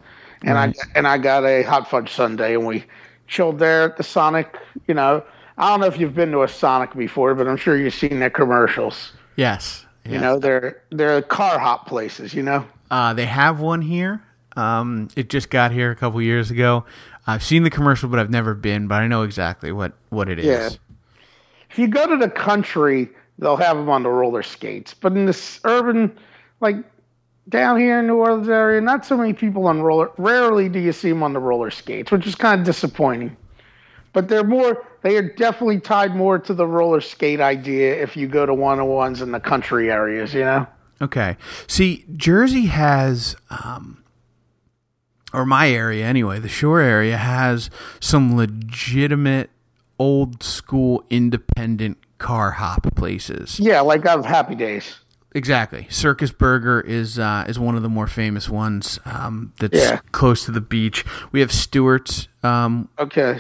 and right. I and I got a hot fudge sundae, and we. Chilled there at the Sonic, you know. I don't know if you've been to a Sonic before, but I'm sure you've seen their commercials. Yes, yes. You know, they're they're car hop places, you know. Uh, they have one here. Um, it just got here a couple years ago. I've seen the commercial, but I've never been. But I know exactly what, what it is. Yeah. If you go to the country, they'll have them on the roller skates. But in this urban, like down here in New Orleans area, not so many people on roller. Rarely do you see them on the roller skates, which is kind of disappointing. But they're more. They are definitely tied more to the roller skate idea if you go to one-on-ones in the country areas, you know? Okay. See, Jersey has, um, or my area anyway, the shore area has some legitimate old-school independent car hop places. Yeah, like out of Happy Days. Exactly. Circus Burger is uh, is one of the more famous ones um, that's yeah. close to the beach. We have Stewart's. Um, okay.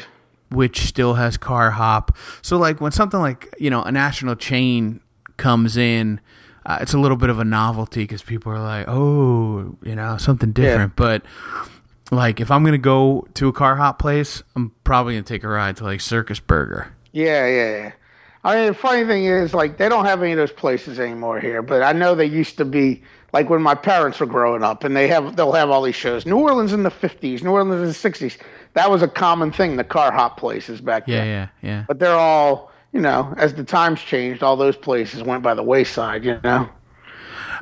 Which still has car hop. So, like, when something like, you know, a national chain comes in, uh, it's a little bit of a novelty because people are like, oh, you know, something different. Yeah. But, like, if I'm going to go to a car hop place, I'm probably going to take a ride to, like, Circus Burger. Yeah, yeah, yeah. I mean, the funny thing is, like, they don't have any of those places anymore here. But I know they used to be, like, when my parents were growing up, and they have, they'll have all these shows. New Orleans in the fifties, New Orleans in the sixties. That was a common thing, the car hop places back then. Yeah, yeah, yeah. But they're all, you know, as the times changed, all those places went by the wayside, you know.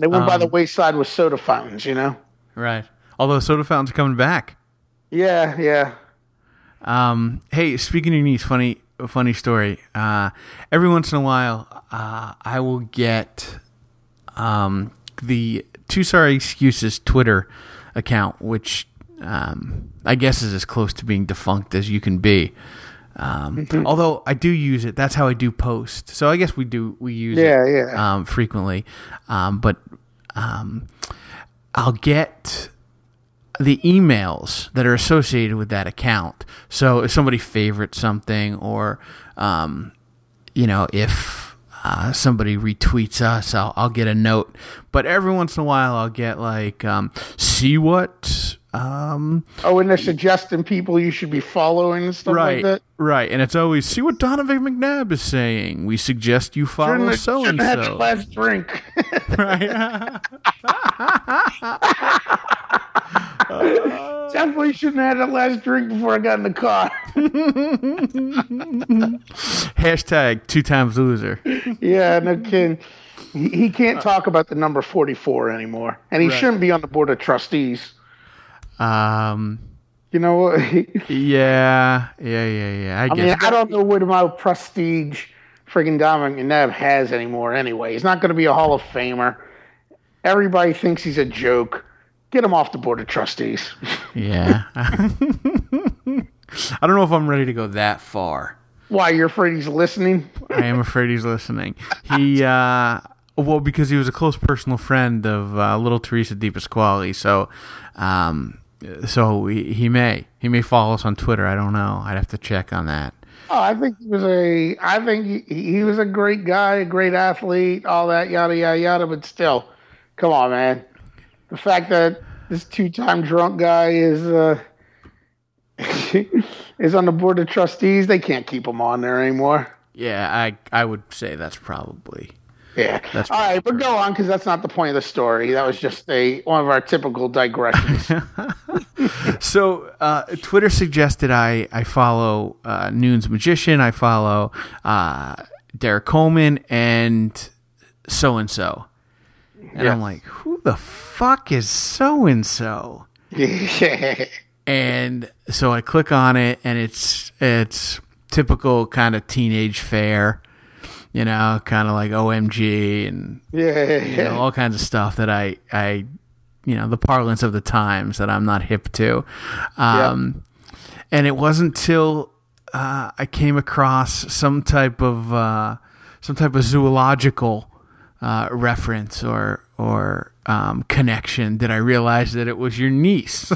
They went um, by the wayside with soda fountains, you know. Right. Although soda fountains are coming back. Yeah, yeah. Um, hey, speaking of your niece, funny funny story. Uh, every once in a while, uh, I will get um, the Too Sorry Excuses Twitter account, which... Um, I guess is as close to being defunct as you can be. Um, mm-hmm. Although I do use it. That's how I do post. So I guess we do we use yeah, it yeah. Um, frequently. Um, but um, I'll get the emails that are associated with that account. So if somebody favorites something or, um, you know, if uh, somebody retweets us, I'll, I'll get a note. But every once in a while I'll get like, um, see what... Um, oh, and they're suggesting people you should be following and stuff right, like that? Right, and it's always, see what Donovan McNabb is saying. We suggest you follow the, so-and-so. That's last drink. Right. uh, Definitely shouldn't have had that last drink before I got in the car. Hashtag two times loser. Yeah, no kidding. He, he can't talk about the number forty-four anymore, and he right. shouldn't be on the board of trustees. Um, you know what? yeah, yeah, yeah, yeah. I, I guess. mean, I don't know what amount of prestige friggin' Donovan McNabb has anymore. Anyway, he's not going to be a Hall of Famer. Everybody thinks he's a joke. Get him off the board of trustees. yeah. I don't know if I'm ready to go that far. Why? You're afraid he's listening? I am afraid he's listening. He, uh, well, because he was a close personal friend of uh, little Teresa Di Pasquale, so. Um, So he, he may he may follow us on Twitter. I don't know. I'd have to check on that. Oh, I think he was a I think he, he was a great guy, a great athlete, all that yada yada yada. But still, come on, man. The fact that this two-time drunk guy is uh, is on the board of trustees, they can't keep him on there anymore. Yeah, I I would say that's probably. Yeah. That's all right, but go on, because that's not the point of the story. That was just a one of our typical digressions. So uh, Twitter suggested I, I follow uh, Noon's Magician. I follow uh, Derek Coleman and so-and-so. And yeah. I'm like, who the fuck is so-and-so? And so I click on it, and it's it's typical kind of teenage fare. You know, kind of like O M G and yeah, you know, all kinds of stuff that I, I, you know, the parlance of the times that I'm not hip to. Um, yep. And it wasn't till uh, I came across some type of uh, some type of zoological uh, reference or or um, connection that I realized that it was your niece.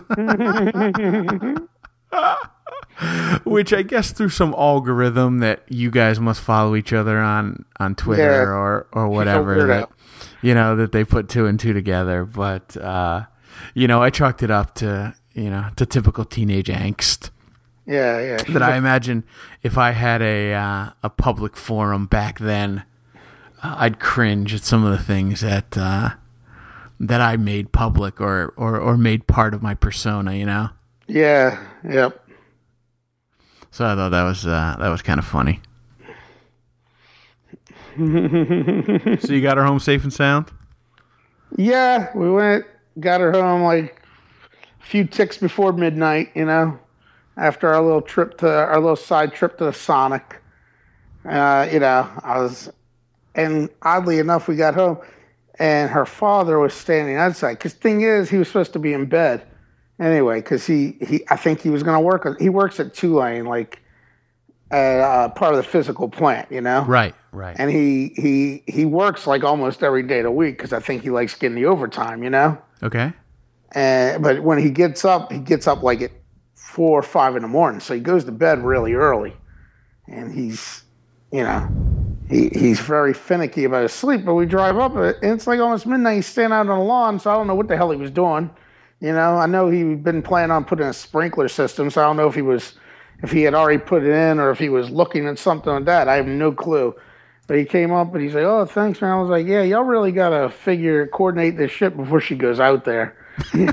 Which I guess through some algorithm that you guys must follow each other on, on Twitter yeah, or, or whatever, that, you know, that they put two and two together. But, uh, you know, I chalked it up to, you know, to typical teenage angst. Yeah, yeah. That I imagine if I had a, uh, a public forum back then, uh, I'd cringe at some of the things that, uh, that I made public or, or, or made part of my persona, you know? Yeah, yep. So I thought that was uh, that was kind of funny. So you got her home safe and sound? Yeah, we went got her home like a few ticks before midnight, you know, after our little trip to our little side trip to the Sonic. Uh, you know, I was, and oddly enough, we got home and her father was standing outside. Because thing is, he was supposed to be in bed anyway, because he, he, I think he was going to work. He works at Tulane, like at, uh, part of the physical plant, you know? Right, right. And he, he, he works like almost every day of the week because I think he likes getting the overtime, you know? Okay. And, but when he gets up, he gets up like at four or five in the morning. So he goes to bed really early. And he's, you know, he, he's very finicky about his sleep, but we drive up and it's like almost midnight. He's standing out on the lawn, so I don't know what the hell he was doing. You know, I know he'd been planning on putting a sprinkler system, so I don't know if he was, if he had already put it in or if he was looking at something like that. I have no clue. But he came up and he's like, "Oh, thanks, man." I was like, "Yeah, y'all really got to figure, coordinate this shit before she goes out there." You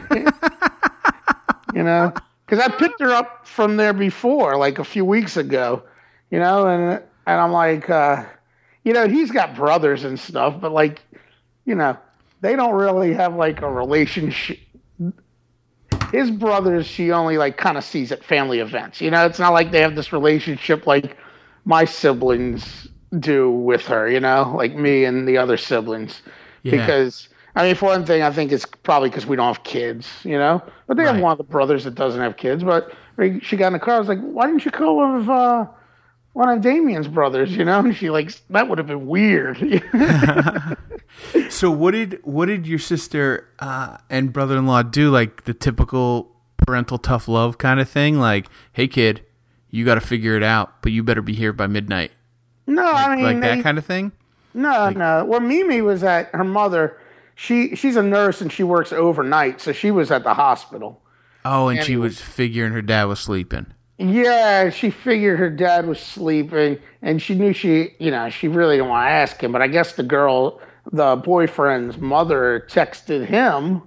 know, because I picked her up from there before, like a few weeks ago, you know, and and I'm like, uh, you know, he's got brothers and stuff, but like, you know, they don't really have like a relationship. His brothers, she only like kind of sees at family events. You know, it's not like they have this relationship like my siblings do with her, you know, like me and the other siblings. Yeah. Because, I mean, for one thing, I think it's probably because we don't have kids, you know, but they right. have one of the brothers that doesn't have kids. But she got in the car. I was like, "Why didn't you go with uh, one of Damien's brothers?" You know, and she like, that would have been weird. So what did what did your sister uh, and brother-in-law do? Like the typical parental tough love kind of thing? Like, "Hey, kid, you got to figure it out, but you better be here by midnight." No, like, I mean, like they, that kind of thing. No, like, no. Well, Mimi was at her mother. She she's a nurse and she works overnight, so she was at the hospital. Oh, and, and she was, was figuring her dad was sleeping. Yeah, she figured her dad was sleeping, and she knew she, you know, she really didn't want to ask him. But I guess the girl. The boyfriend's mother texted him,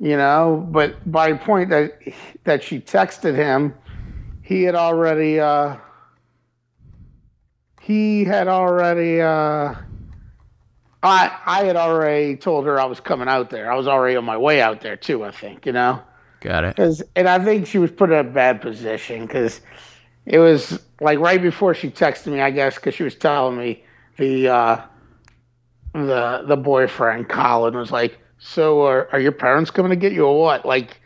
you know, but by the point that that she texted him, he had already uh, he had already uh, I I had already told her I was coming out there. I was already on my way out there too, I think, you know. Got it. 'Cause, and I think she was put in a bad position because it was like right before she texted me, I guess, because she was telling me the. Uh, The the boyfriend, Colin, was like, "So are, are your parents coming to get you or what?" Like,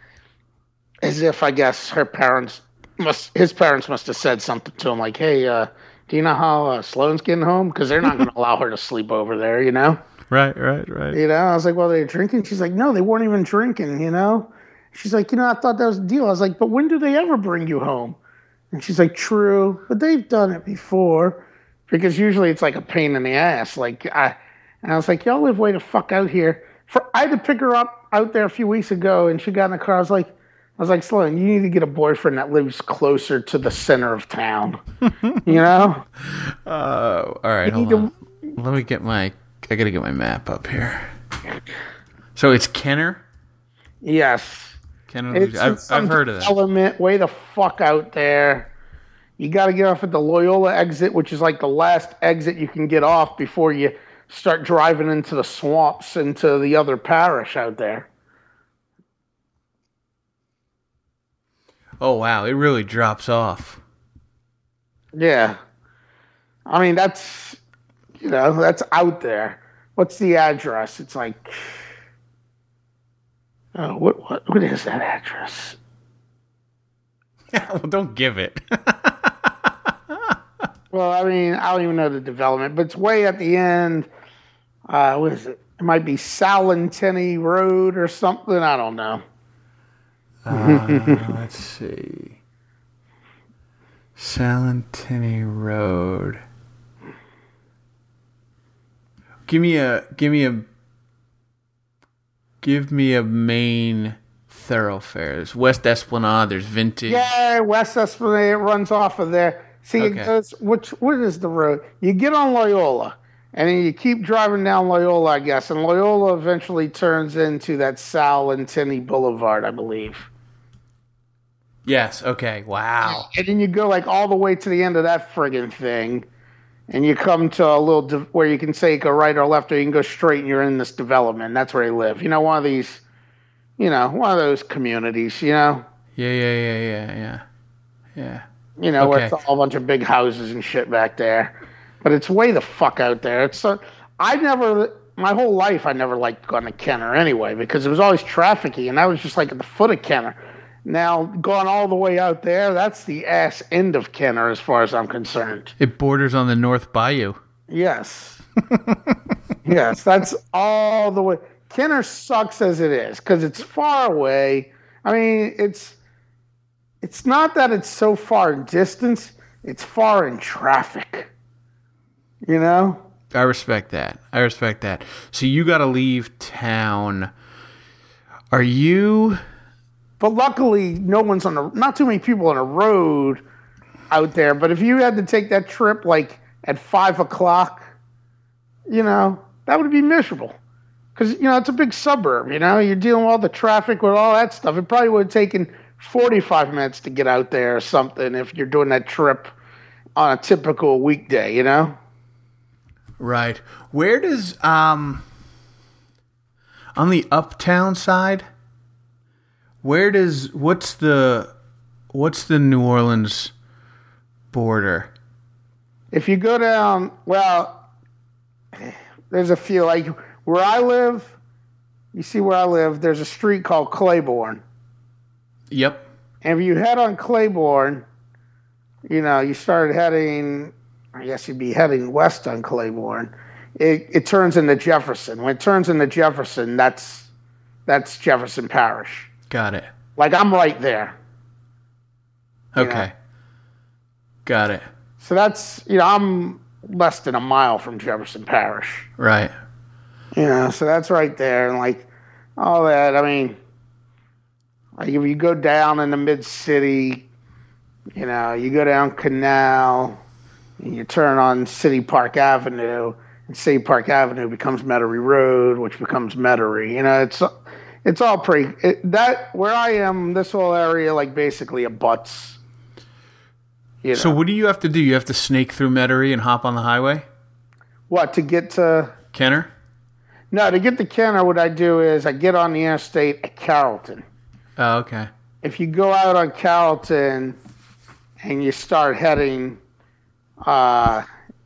as if, I guess, her parents must, his parents must have said something to him like, "Hey, uh, do you know how uh, Sloan's getting home? Because they're not going to allow her to sleep over there, you know?" Right, right, right. You know, I was like, "Well, they're drinking?" She's like, "No, they weren't even drinking, you know?" She's like, "You know, I thought that was the deal." I was like, "But when do they ever bring you home?" And she's like, "True, but they've done it before." Because usually it's like a pain in the ass. Like, I... And I was like, "Y'all live way the fuck out here." For I had to pick her up out there a few weeks ago, and she got in the car. I was like, "I was like, Sloan, you need to get a boyfriend that lives closer to the center of town." You know? Uh, all right, hold on. To... Let me get my. I gotta get my map up here. So it's Kenner. Yes. Kenner. It's I've, I've heard of that. Element way the fuck out there. You got to get off at the Loyola exit, which is like the last exit you can get off before you. Start driving into the swamps, into the other parish out there. Oh, wow. It really drops off. Yeah. I mean, that's, you know, that's out there. What's the address? It's like, oh, what, what, what is that address? Yeah, well, don't give it. Well, I mean, I don't even know the development, but it's way at the end. Uh, what is it? It might be Salaintinny Road or something. I don't know. Uh, let's see. Salaintinny Road. Give me a, give me a, give me a main thoroughfare. There's West Esplanade. There's Vintage. Yeah, West Esplanade. It runs off of there. See, okay. It goes, which, what is the road? You get on Loyola, and then you keep driving down Loyola, I guess, and Loyola eventually turns into that Salaintinny Boulevard, I believe. Yes, okay, wow. And then you go, like, all the way to the end of that friggin' thing, and you come to a little, de- where you can say you go right or left, or you can go straight, and you're in this development. That's where they live. You know, one of these, you know, one of those communities, you know? Yeah, yeah, yeah, yeah, yeah. Yeah. You know, okay. Where it's all a bunch of big houses and shit back there. But it's way the fuck out there. It's so, I never, my whole life, I never liked going to Kenner anyway, because it was always trafficky, and that was just like at the foot of Kenner. Now, going all the way out there, that's the ass end of Kenner as far as I'm concerned. It borders on the North Bayou. Yes. Yes, that's all the way. Kenner sucks as it is because it's far away. I mean, it's it's not that it's so far in distance. It's far in traffic, you know? I respect that. I respect that. So you got to leave town. Are you... But luckily, no one's on the, not too many people on the road out there. But if you had to take that trip like at five o'clock, you know, that would be miserable. Because, you know, it's a big suburb, you know, you're dealing with all the traffic with all that stuff. It probably would have taken forty-five minutes to get out there or something if you're doing that trip on a typical weekday, you know? Right. Where does, um, on the uptown side, Where does what's the what's the New Orleans border? If you go down, well, there's a few. Like where I live, you see where I live. There's a street called Claiborne. Yep. And if you head on Claiborne, you know you start heading. I guess you'd be heading west on Claiborne. It it turns into Jefferson. When it turns into Jefferson, that's that's Jefferson Parish. Got it. Like, I'm right there. Okay. Know? Got it. So that's, you know, I'm less than a mile from Jefferson Parish. Right. You know, so that's right there. And, like, all that, I mean, like, if you go down in the mid-city, you know, you go down Canal, and you turn on City Park Avenue, and City Park Avenue becomes Metairie Road, which becomes Metairie. You know, it's... It's all pretty it, that where I am. This whole area, like, basically abuts. You know. So what do you have to do? You have to snake through Metairie and hop on the highway. What to get to Kenner? No, to get to Kenner, what I do is I get on the interstate at Carrollton. Oh, okay. If you go out on Carrollton and you start heading, uh,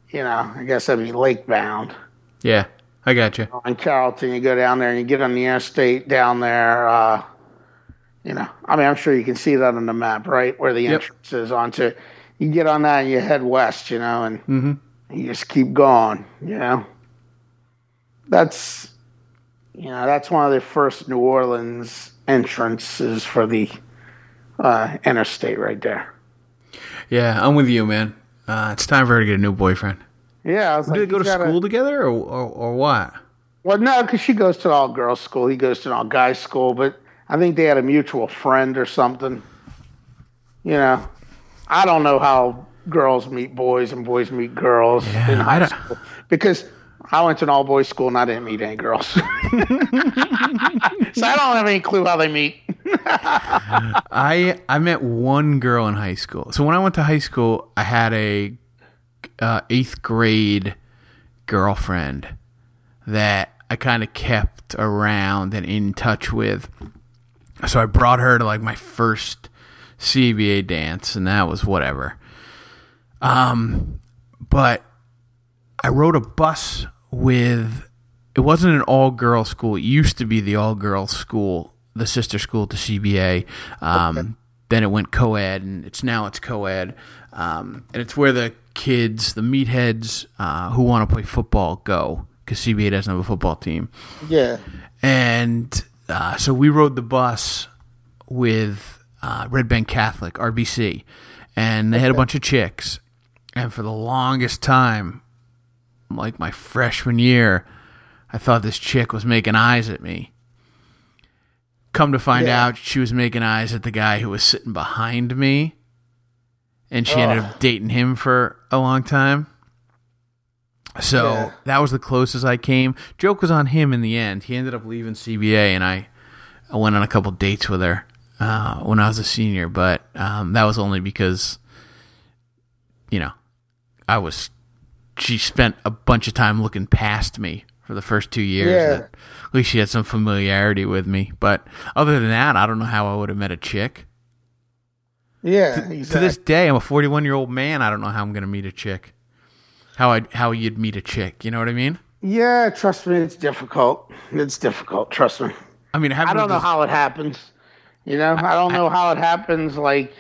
you know, I guess that'd be Lakebound. Yeah. I got you. On Carrollton, you go down there and you get on the interstate down there. Uh, you know, I mean, I'm sure you can see that on the map, right? Where the entrance yep. is onto. You get on that and you head west, you know, and mm-hmm. you just keep going, you know. That's, you know, that's one of the first New Orleans entrances for the uh, interstate right there. Yeah, I'm with you, man. Uh, it's time for her to get a new boyfriend. Yeah, I was like, did they go to gotta... school together, or, or or what? Well, no, because she goes to an all-girls school. He goes to an all-guys school, but I think they had a mutual friend or something. You know, I don't know how girls meet boys and boys meet girls yeah, in high I don't... school. Because I went to an all-boys school and I didn't meet any girls. So I don't have any clue how they meet. I I met one girl in high school. So when I went to high school, I had a... Uh, eighth grade girlfriend that I kind of kept around and in touch with. So I brought her to like my first C B A dance, and that was whatever. Um, but I rode a bus with, it wasn't an all-girl school. It used to be the all-girl school, the sister school to C B A. Um, okay. Then it went co-ed, and it's now it's co-ed. Um, and it's where the kids, the meatheads uh, who want to play football go, because C B A doesn't have a football team. Yeah. And uh, so we rode the bus with uh, Red Bank Catholic, R B C, and they okay. had a bunch of chicks. And for the longest time, like my freshman year, I thought this chick was making eyes at me. Come to find yeah. out, she was making eyes at the guy who was sitting behind me. And she ended up dating him for a long time. So yeah. that was the closest I came. Joke was on him in the end. He ended up leaving C B A, and I, I went on a couple dates with her uh, when I was a senior. But um, that was only because, you know, I was. She spent a bunch of time looking past me for the first two years. Yeah. That at least she had some familiarity with me. But other than that, I don't know how I would have met a chick. Yeah, to, exactly. to this day, I'm a forty-one-year-old man. I don't know how I'm going to meet a chick. How I how you'd meet a chick? You know what I mean? Yeah, trust me, it's difficult. It's difficult. Trust me. I mean, I don't know this... how it happens. You know, I, I don't I, know how it happens. Like,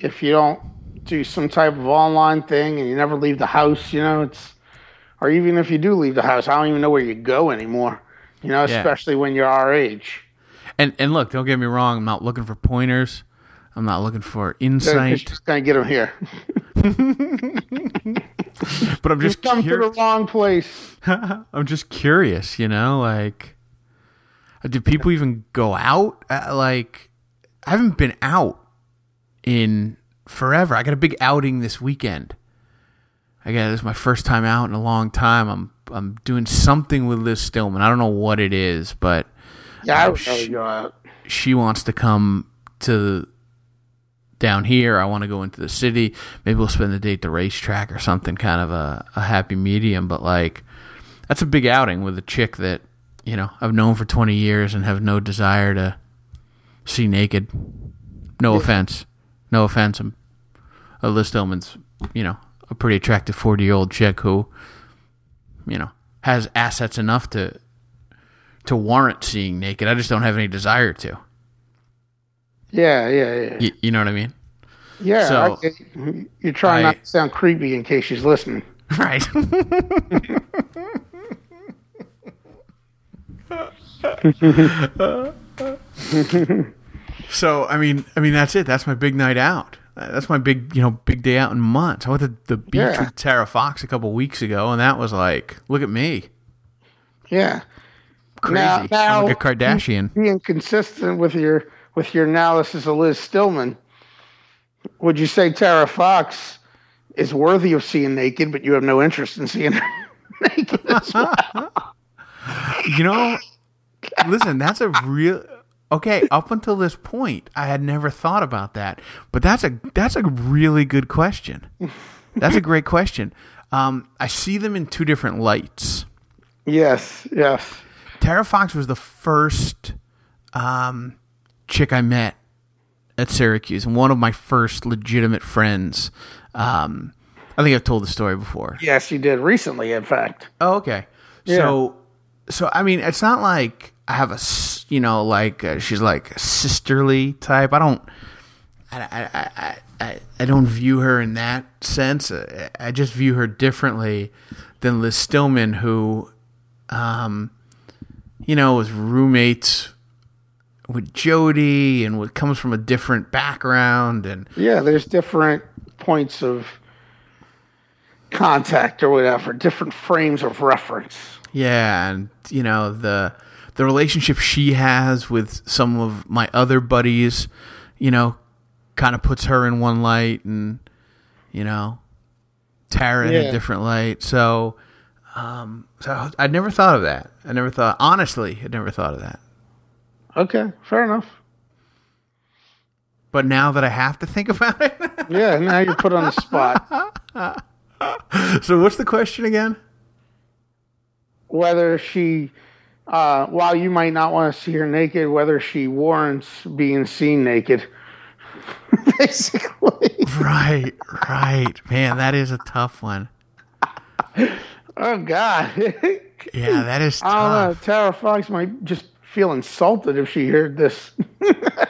if you don't do some type of online thing and you never leave the house, you know, it's, or even if you do leave the house, I don't even know where you go anymore. You know, yeah. Especially when you're our age. And and look, don't get me wrong. I'm not looking for pointers. I'm not looking for insight. You're just gonna get them here. But I'm just come curi- to the wrong place. I'm just curious, you know, like, do people even go out? Uh, like, I haven't been out in forever. I got a big outing this weekend. I got this is my first time out in a long time. I'm I'm doing something with Liz Stillman. I don't know what it is, but yeah, I would she, go out. She wants to come to down here. I want to go into the city. Maybe we'll spend the day at the racetrack or something, kind of a, a happy medium. But like, that's a big outing with a chick that, you know, I've known for twenty years and have no desire to see naked. No offense. No offense. I'm, uh, Liz Stillman's, you know, a pretty attractive forty-year-old chick who, you know, has assets enough to to warrant seeing naked. I just don't have any desire to. Yeah, yeah, yeah. You, you know what I mean? Yeah. So, I, you're trying I, not to sound creepy in case she's listening. Right. So I mean, I mean that's it. That's my big night out. That's my big, you know, big day out in months. I went to the beach yeah. with Tara Fox a couple weeks ago, and that was like, look at me. Yeah. Crazy. Now, now, I'm like a Kardashian. Being consistent with your with your analysis of Liz Stillman, would you say Tara Fox is worthy of seeing naked, but you have no interest in seeing her naked as well? You know, listen, that's a real. Okay, up until this point, I had never thought about that, but that's a that's a really good question. That's a great question. Um, I see them in two different lights. Yes, yes. Tara Fox was the first um, chick I met at Syracuse, and one of my first legitimate friends. Um, I think I've told the story before. Yes, you did recently, in fact. Oh, okay. Yeah. So, so I mean, it's not like I have a, you know, like uh, she's like a sisterly type. I don't, I, I, I, I don't view her in that sense. I, I just view her differently than Liz Stillman, who, um, you know, was roommates with Jody and what comes from a different background. And yeah, there's different points of contact or whatever, different frames of reference. Yeah, and you know the. The relationship she has with some of my other buddies, you know, kind of puts her in one light and, you know, Tara yeah. in a different light. So, um, so I never thought of that. I never thought, honestly, I never thought of that. Okay, fair enough. But now that I have to think about it. Yeah, now you're put on the spot. So what's the question again? Whether she... Uh, while you might not want to see her naked, whether she warrants being seen naked, basically. Right, right. Man, that is a tough one. Oh, God. Yeah, that is tough. I don't know. Tara Fox might just feel insulted if she heard this.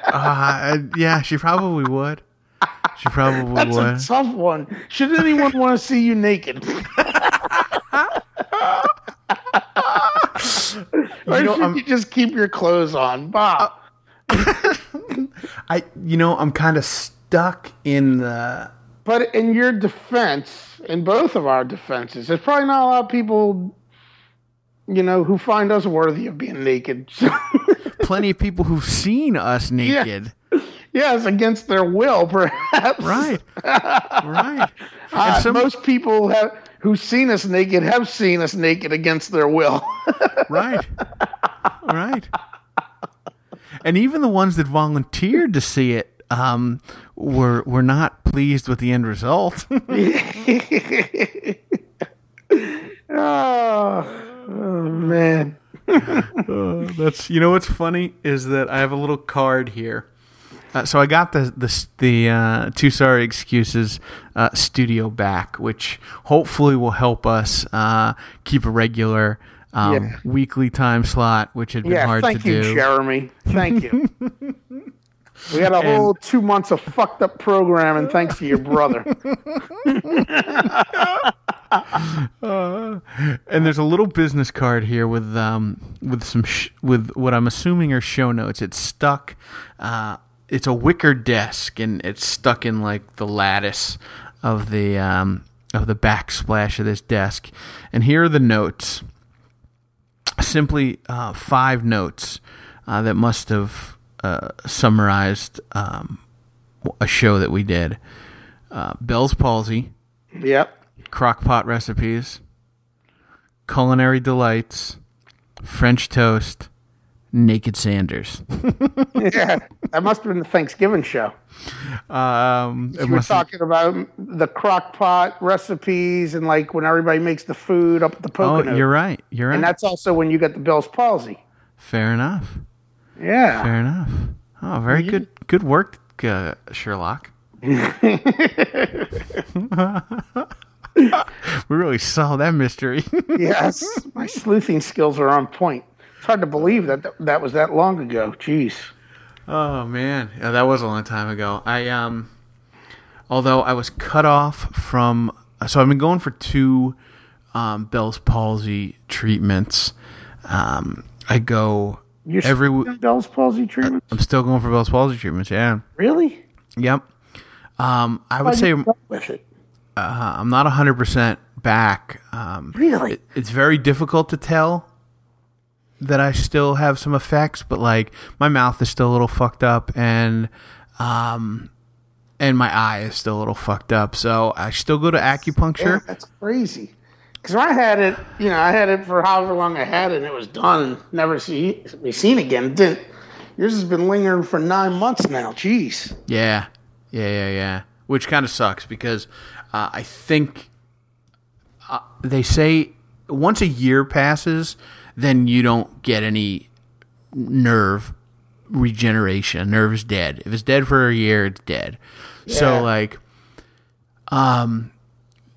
uh, yeah, she probably would. She probably That's would. That's a tough one. Should anyone want to see you naked? Or you know, should I'm, you just keep your clothes on, Bob? Uh, I, you know, I'm kind of stuck in the. But in your defense, in both of our defenses, there's probably not a lot of people, you know, who find us worthy of being naked. Plenty of people who've seen us naked. Yes, yes, against their will, perhaps. Right, right. Uh, some... Most people have. Who've seen us naked have seen us naked against their will. Right. Right. And even the ones that volunteered to see it um, were were not pleased with the end result. Oh. Oh man. uh, that's you know what's funny is that I have a little card here. Uh, so I got the the the uh, Two Sorry Excuses uh, studio back, which hopefully will help us uh, keep a regular um, yeah. weekly time slot, which had been yeah, hard to you, do. Thank you, Jeremy. Thank you. We had a and, whole two months of fucked up programming thanks to your brother. uh, and there's a little business card here with um with some sh- with what I'm assuming are show notes. It's stuck. Uh, it's a wicker desk and it's stuck in like the lattice of the um of the backsplash of this desk. And here are the notes. Simply uh, five notes uh, that must have. Uh, summarized um, a show that we did. Uh, Bell's Palsy. Yep. Crockpot recipes. Culinary delights. French toast. Naked Sanders. Yeah, that must have been the Thanksgiving show. Um, we were talking have... about the crockpot recipes and like when everybody makes the food up at the Poconos. Oh, you're right. You're right. And that's also when you got the Bell's Palsy. Fair enough. Yeah. Fair enough. Oh, very mm-hmm. good good work, uh, Sherlock. We really solved that mystery. Yes. My sleuthing skills are on point. It's hard to believe that th- that was that long ago. Jeez. Oh, man. Yeah, that was a long time ago. I um, although I was cut off from... So I've been going for two um, Bell's Palsy treatments. Um, I go... You're Every, still doing Bell's Palsy treatments? I'm still going for Bell's Palsy treatments, yeah. Really? Yep. Um, I Why would say uh, I'm not one hundred percent back. Um, really? It, it's very difficult to tell that I still have some effects, but like my mouth is still a little fucked up and um, and my eye is still a little fucked up. So I still go to acupuncture. Yeah, that's crazy. Because I had it, you know, I had it for however long I had it, and it was done and never see, be seen again. It didn't. Yours has been lingering for nine months now. Jeez. Yeah. Yeah, yeah, yeah. Which kind of sucks because uh, I think uh, they say once a year passes, then you don't get any nerve regeneration. Nerve is dead. If it's dead for a year, it's dead. Yeah. So, like, um,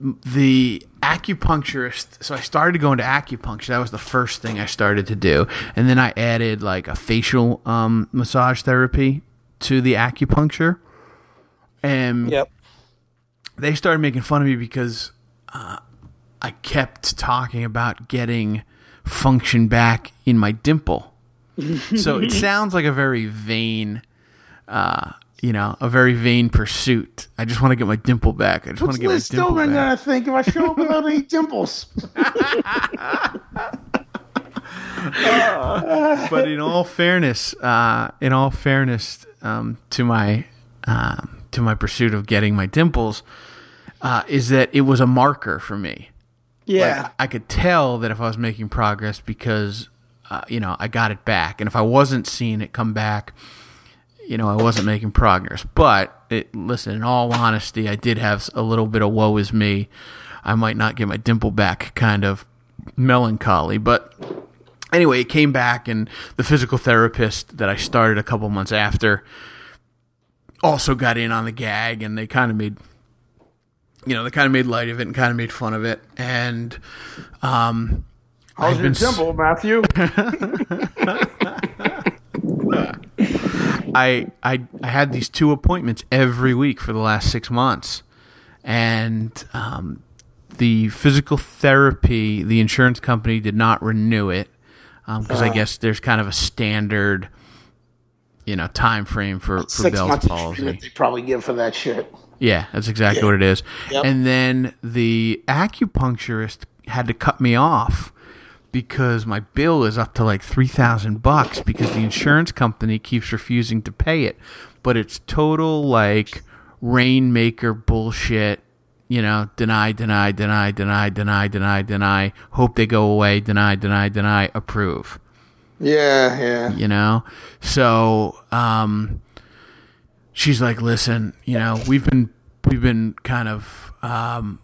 the... acupuncturist. So I started going to acupuncture. That was the first thing I started to do, and then I added like a facial um, massage therapy to the acupuncture. And yep. They started making fun of me because uh, I kept talking about getting function back in my dimple. So it sounds like a very vain. Uh, You know, a very vain pursuit. I just want to get my dimple back. I just What's want to get Liz my dimple Stillman back. What's Liz Stillman going to think if I show up without any dimples? uh, but in all fairness, uh, in all fairness um, to my um, to my pursuit of getting my dimples, uh, is that it was a marker for me. Yeah, like, I could tell that if I was making progress because uh, you know I got it back, and if I wasn't seeing it come back. You know, I wasn't making progress, but it, listen, in all honesty, I did have a little bit of woe is me. I might not get my dimple back kind of melancholy, but anyway, it came back, and the physical therapist that I started a couple months after also got in on the gag, and they kind of made, you know, they kind of made light of it and kind of made fun of it. And, um, how's I've your dimple, s- Matthew? I, I I had these two appointments every week for the last six months, and um, the physical therapy, the insurance company did not renew it because um, uh, I guess there's kind of a standard, you know, time frame for, for Bell's palsy. They probably give for that shit. Yeah, that's exactly yeah. what it is. Yep. And then the acupuncturist had to cut me off. Because my bill is up to like three thousand bucks because the insurance company keeps refusing to pay it, but it's total like rainmaker bullshit. You know, deny, deny, deny, deny, deny, deny, deny. Hope they go away. Deny, deny, deny. Approve. Yeah, yeah. You know, so um, she's like, listen, you know, we've been we've been kind of um,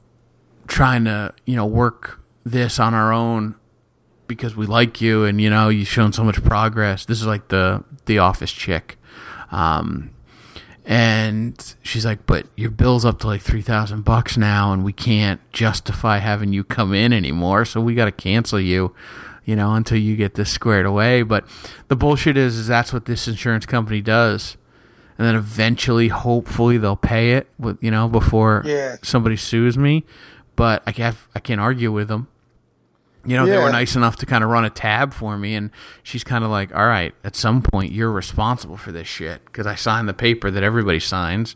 trying to you know work this on our own. because we like you and, you know, you've shown so much progress. This is like the, the office chick. Um, and she's like, but your bill's up to like three thousand bucks now, and we can't justify having you come in anymore. So we got to cancel you, you know, until you get this squared away. But the bullshit is, is that's what this insurance company does. And then eventually, hopefully, they'll pay it, with, you know, before yeah. somebody sues me. But I can't, I can't argue with them. You know, yeah. they were nice enough to kind of run a tab for me. And she's kind of like, all right, at some point, you're responsible for this shit. Because I signed the paper that everybody signs,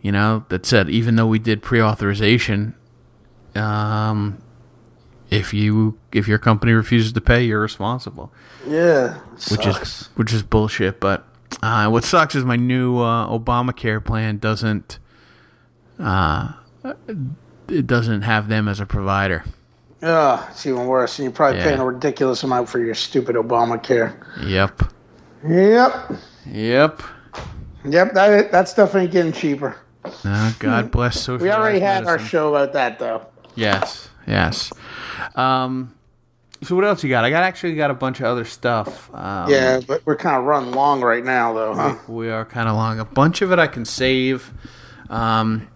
you know, that said, even though we did pre-authorization, um, if you if your company refuses to pay, you're responsible. Yeah, which is which is bullshit, but. Uh, what sucks is my new uh, Obamacare plan doesn't uh, it doesn't have them as a provider. Oh, it's even worse. And you're probably yeah. paying a ridiculous amount for your stupid Obamacare. Yep. Yep. Yep. Yep, that, that stuff ain't getting cheaper. Oh, God bless social We already had medicine. Our show about that, though. Yes, yes. Um... So what else you got? I got actually got a bunch of other stuff. Um, yeah, but we're kind of running long right now, though, huh? We are kind of long. A bunch of it I can save. Um,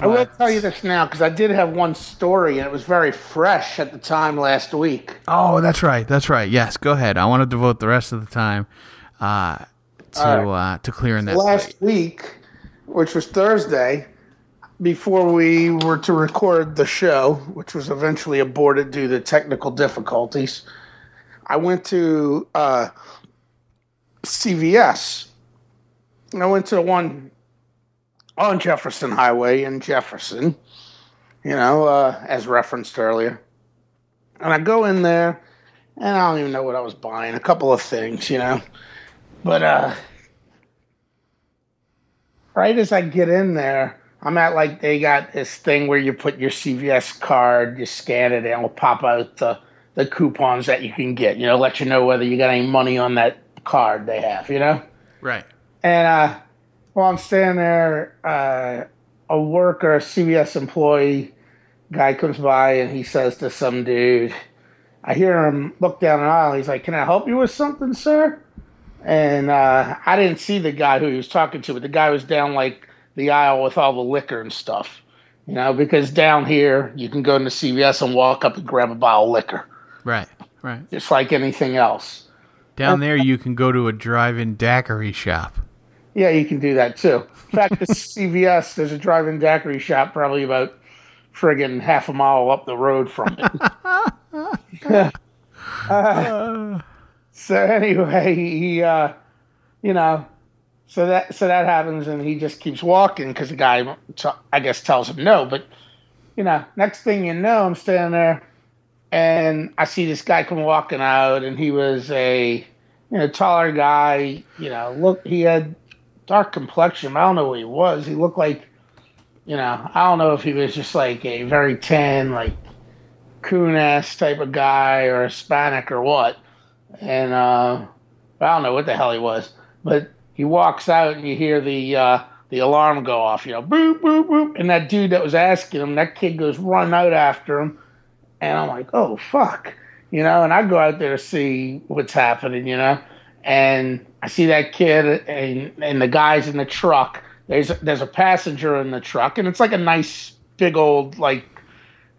I will tell you this now, because I did have one story, and it was very fresh at the time last week. Oh, that's right. That's right. Yes, go ahead. I want to devote the rest of the time uh, to right. uh, to clearing that. Last plate. Week, which was Thursday, before we were to record the show, which was eventually aborted due to technical difficulties, I went to uh, C V S. And I went to one on Jefferson Highway in Jefferson, you know, uh, as referenced earlier. And I go in there, and I don't even know what I was buying. A couple of things, you know. But uh, right as I get in there, I'm at, like, they got this thing where you put your C V S card, you scan it, and it'll pop out the, the coupons that you can get, you know, let you know whether you got any money on that card they have, you know? Right. And uh, while I'm standing there, uh, a worker, a C V S employee guy comes by, and he says to some dude, I hear him look down an aisle, he's like, can I help you with something, sir? And uh, I didn't see the guy who he was talking to, but the guy was down, like, the aisle with all the liquor and stuff, you know, because down here you can go into C V S and walk up and grab a bottle of liquor. Right, right. Just like anything else. Down there you can go to a drive-in daiquiri shop. Yeah, you can do that too. In fact, the C V S, there's a drive-in daiquiri shop probably about friggin' half a mile up the road from it. uh, so anyway, he, uh, you know, So that so that happens, and he just keeps walking because the guy, t- I guess, tells him no. But, you know, next thing you know, I'm standing there, and I see this guy come walking out, and he was a, you know, taller guy. You know, look, he had dark complexion. I don't know what he was. He looked like, you know, I don't know if he was just like a very tan, like, coon-ass type of guy or Hispanic or what. And uh, I don't know what the hell he was, but he walks out, and you hear the uh, the alarm go off, you know, boop, boop, boop. And that dude that was asking him, that kid goes running out after him. And I'm like, oh, fuck. You know, and I go out there to see what's happening, you know. And I see that kid and, and the guy's in the truck. There's, there's a passenger in the truck, and it's like a nice big old, like,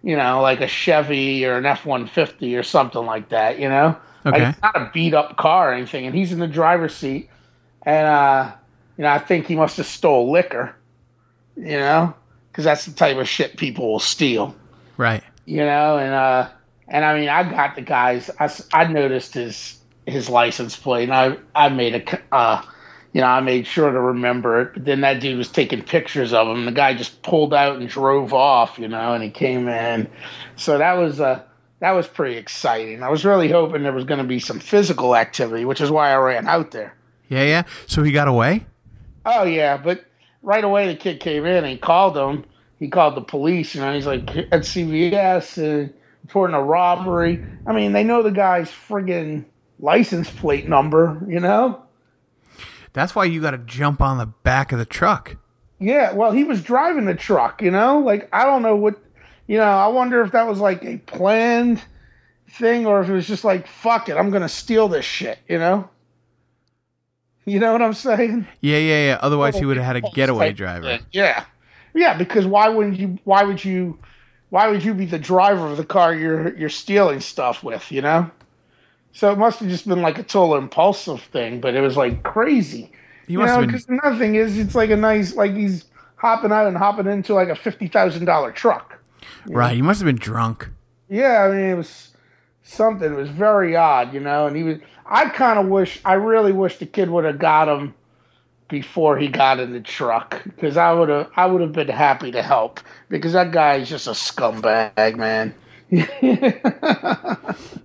you know, like a Chevy or an F one fifty or something like that, you know. Okay. Like, it's not a beat-up car or anything, and he's in the driver's seat. And, uh, you know, I think he must have stole liquor, you know, because that's the type of shit people will steal. Right. You know, and, uh, and I mean, I got the guys, I, I noticed his, his license plate, and I, I made a, uh, you know, I made sure to remember it. But then that dude was taking pictures of him. The guy just pulled out and drove off, you know, and he came in. So that was, uh, that was pretty exciting. I was really hoping there was going to be some physical activity, which is why I ran out there. Yeah, yeah. So he got away? Oh, yeah. But right away, the kid came in and he called him. He called the police, you know, and he's like, at C V S, uh, reporting a robbery. I mean, they know the guy's friggin' license plate number, you know? That's why you got to jump on the back of the truck. Yeah, well, he was driving the truck, you know? Like, I don't know what, you know, I wonder if that was like a planned thing or if it was just like, fuck it, I'm going to steal this shit, you know? You know what I'm saying? Yeah, yeah, yeah. Otherwise, he would have had a getaway driver. Yeah. Yeah, because why wouldn't you why would you why would you be the driver of the car you're you're stealing stuff with, you know? So it must have just been like a total impulsive thing, but it was like crazy. You know, because been... another thing is it's like a nice, like he's hopping out and hopping into like a fifty thousand dollars truck. Right. Know? He must have been drunk. Yeah. I mean, it was something. It was very odd, you know, and he was, I kind of wish, I really wish the kid would have got him before he got in the truck because I would have, I would have been happy to help because that guy is just a scumbag, man.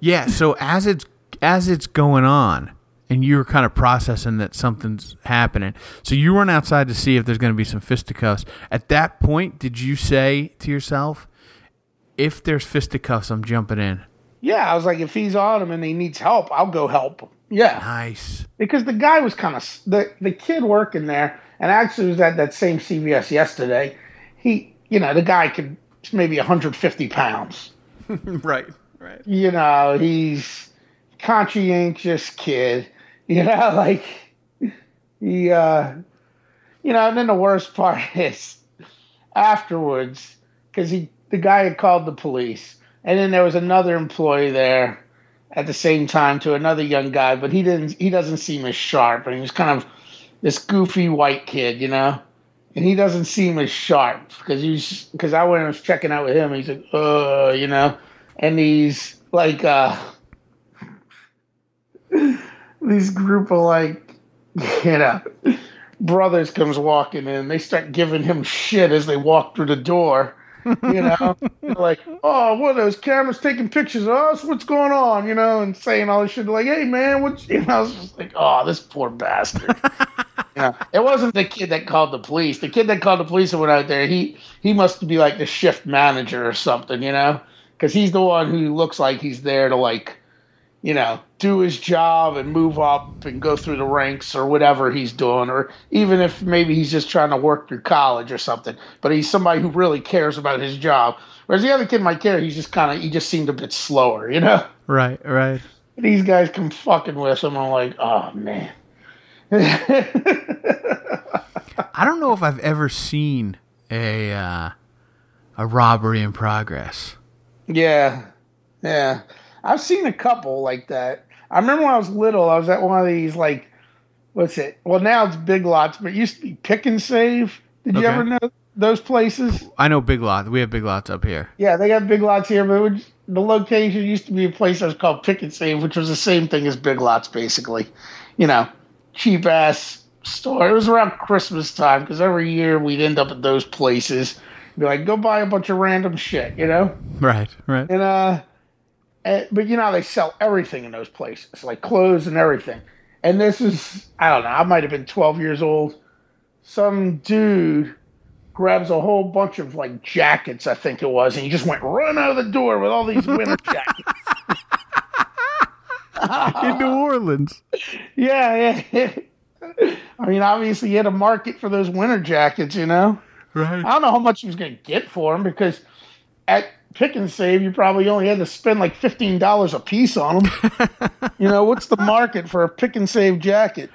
Yeah. So as it's, as it's going on, and you're kind of processing that something's happening. So you run outside to see if there's going to be some fisticuffs. At that point, did you say to yourself, if there's fisticuffs, I'm jumping in? Yeah, I was like, if he's on him and he needs help, I'll go help him. Yeah. Nice. Because the guy was kind of, the, the kid working there, and actually it was at that same C V S yesterday, he, you know, the guy could, maybe one hundred fifty pounds. Right, right. You know, he's a conscientious kid. You know, like, he, uh, you know, and then the worst part is afterwards, because he, the guy had called the police, and then there was another employee there at the same time to another young guy, but he didn't, he doesn't seem as sharp, and he was kind of this goofy white kid, you know, and he doesn't seem as sharp because he's, because I went and was checking out with him, and he's like, uh, you know, and he's like, uh, these group of, like, you know, brothers comes walking in. They start giving him shit as they walk through the door, you know. They're like, oh, what are those cameras taking pictures of us? What's going on? You know, and saying all this shit. Like, hey, man, what's... You know, I was just like, oh, this poor bastard. You know, it wasn't the kid that called the police. The kid that called the police and went out there, he, he must be, like, the shift manager or something, you know, because he's the one who looks like he's there to, like, you know, do his job and move up and go through the ranks or whatever he's doing, or even if maybe he's just trying to work through college or something, but he's somebody who really cares about his job. Whereas the other kid might care, he's just kind of, he just seemed a bit slower, you know? Right, right. These guys come fucking with him. I'm like, oh, man. I don't know if I've ever seen a uh, a robbery in progress. Yeah, yeah. I've seen a couple like that. I remember when I was little, I was at one of these, like, what's it? Well, now it's Big Lots, but it used to be Pick and Save. Did okay. you ever know those places? I know Big Lots. We have Big Lots up here. Yeah, they got Big Lots here, but it would, the location used to be a place that was called Pick and Save, which was the same thing as Big Lots, basically. You know, cheap-ass store. It was around Christmas time, because every year we'd end up at those places. Be like, go buy a bunch of random shit, you know? Right, right. And, uh... And, but, you know, they sell everything in those places, like clothes and everything. And this is, I don't know, I might have been twelve years old. Some dude grabs a whole bunch of, like, jackets, I think it was, and he just went run out of the door with all these winter jackets. In New Orleans. Yeah, yeah. I mean, obviously, he had a market for those winter jackets, you know? Right. I don't know how much he was going to get for them because at Pick and Save, you probably only had to spend like fifteen dollars a piece on them. You know, what's the market for a Pick and Save jacket?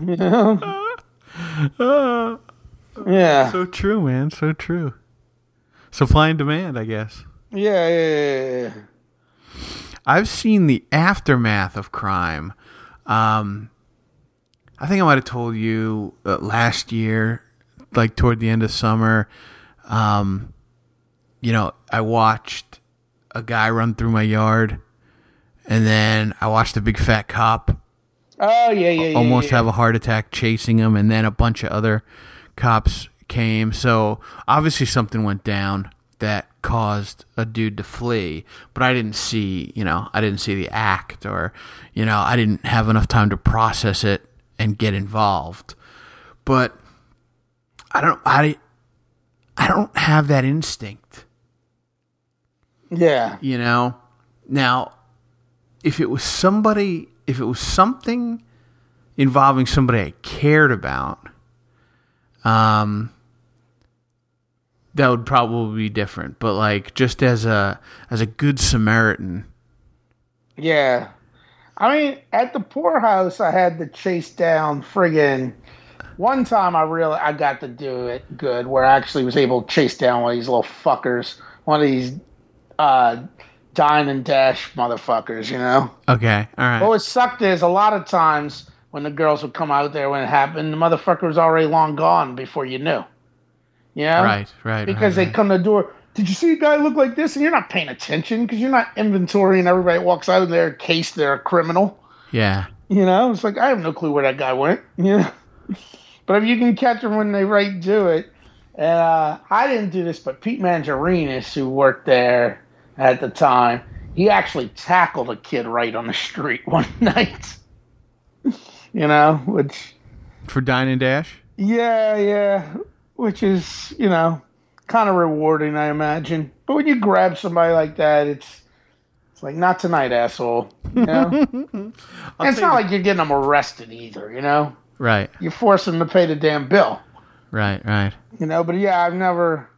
You know? Uh, yeah. So true, man. So true. Supply and demand, I guess. Yeah, yeah, yeah, yeah. I've seen the aftermath of crime. Um, I think I might have told you uh, last year, like toward the end of summer, um, you know, I watched a guy run through my yard, and then I watched a big fat cop. Oh, yeah, yeah, yeah. Almost yeah, yeah. have a heart attack chasing him, and then a bunch of other cops came. So obviously something went down that caused a dude to flee, but I didn't see, you know, I didn't see the act, or, you know, I didn't have enough time to process it and get involved. But I don't, I, I don't have that instinct. Yeah. You know, now, if it was somebody, if it was something involving somebody I cared about, um, that would probably be different. But like, just as a as a good Samaritan. Yeah. I mean, at the poorhouse, I had to chase down friggin'. One time, I really I got to do it good, where I actually was able to chase down one of these little fuckers, one of these uh, dine and dash motherfuckers, you know? Okay, all right. But what sucked is a lot of times when the girls would come out there when it happened, the motherfucker was already long gone before you knew. You know? Right, right. Because right, they right. come to the door. Did you see a guy look like this? And you're not paying attention because you're not inventorying everybody that walks out of there in case they're a criminal. Yeah. You know, it's like, I have no clue where that guy went. You know? But if you can catch them when they right do it. And uh, I didn't do this, but Pete Mangerinis, who worked there at the time, he actually tackled a kid right on the street one night. You know, which... For Dine and Dash? Yeah, yeah. Which is, you know... kind of rewarding, I imagine. But when you grab somebody like that, it's it's like, not tonight, asshole. You know? And it's not like you're getting them arrested either, you know? Right. You force them to pay the damn bill. Right, right. You know, but yeah, I've never...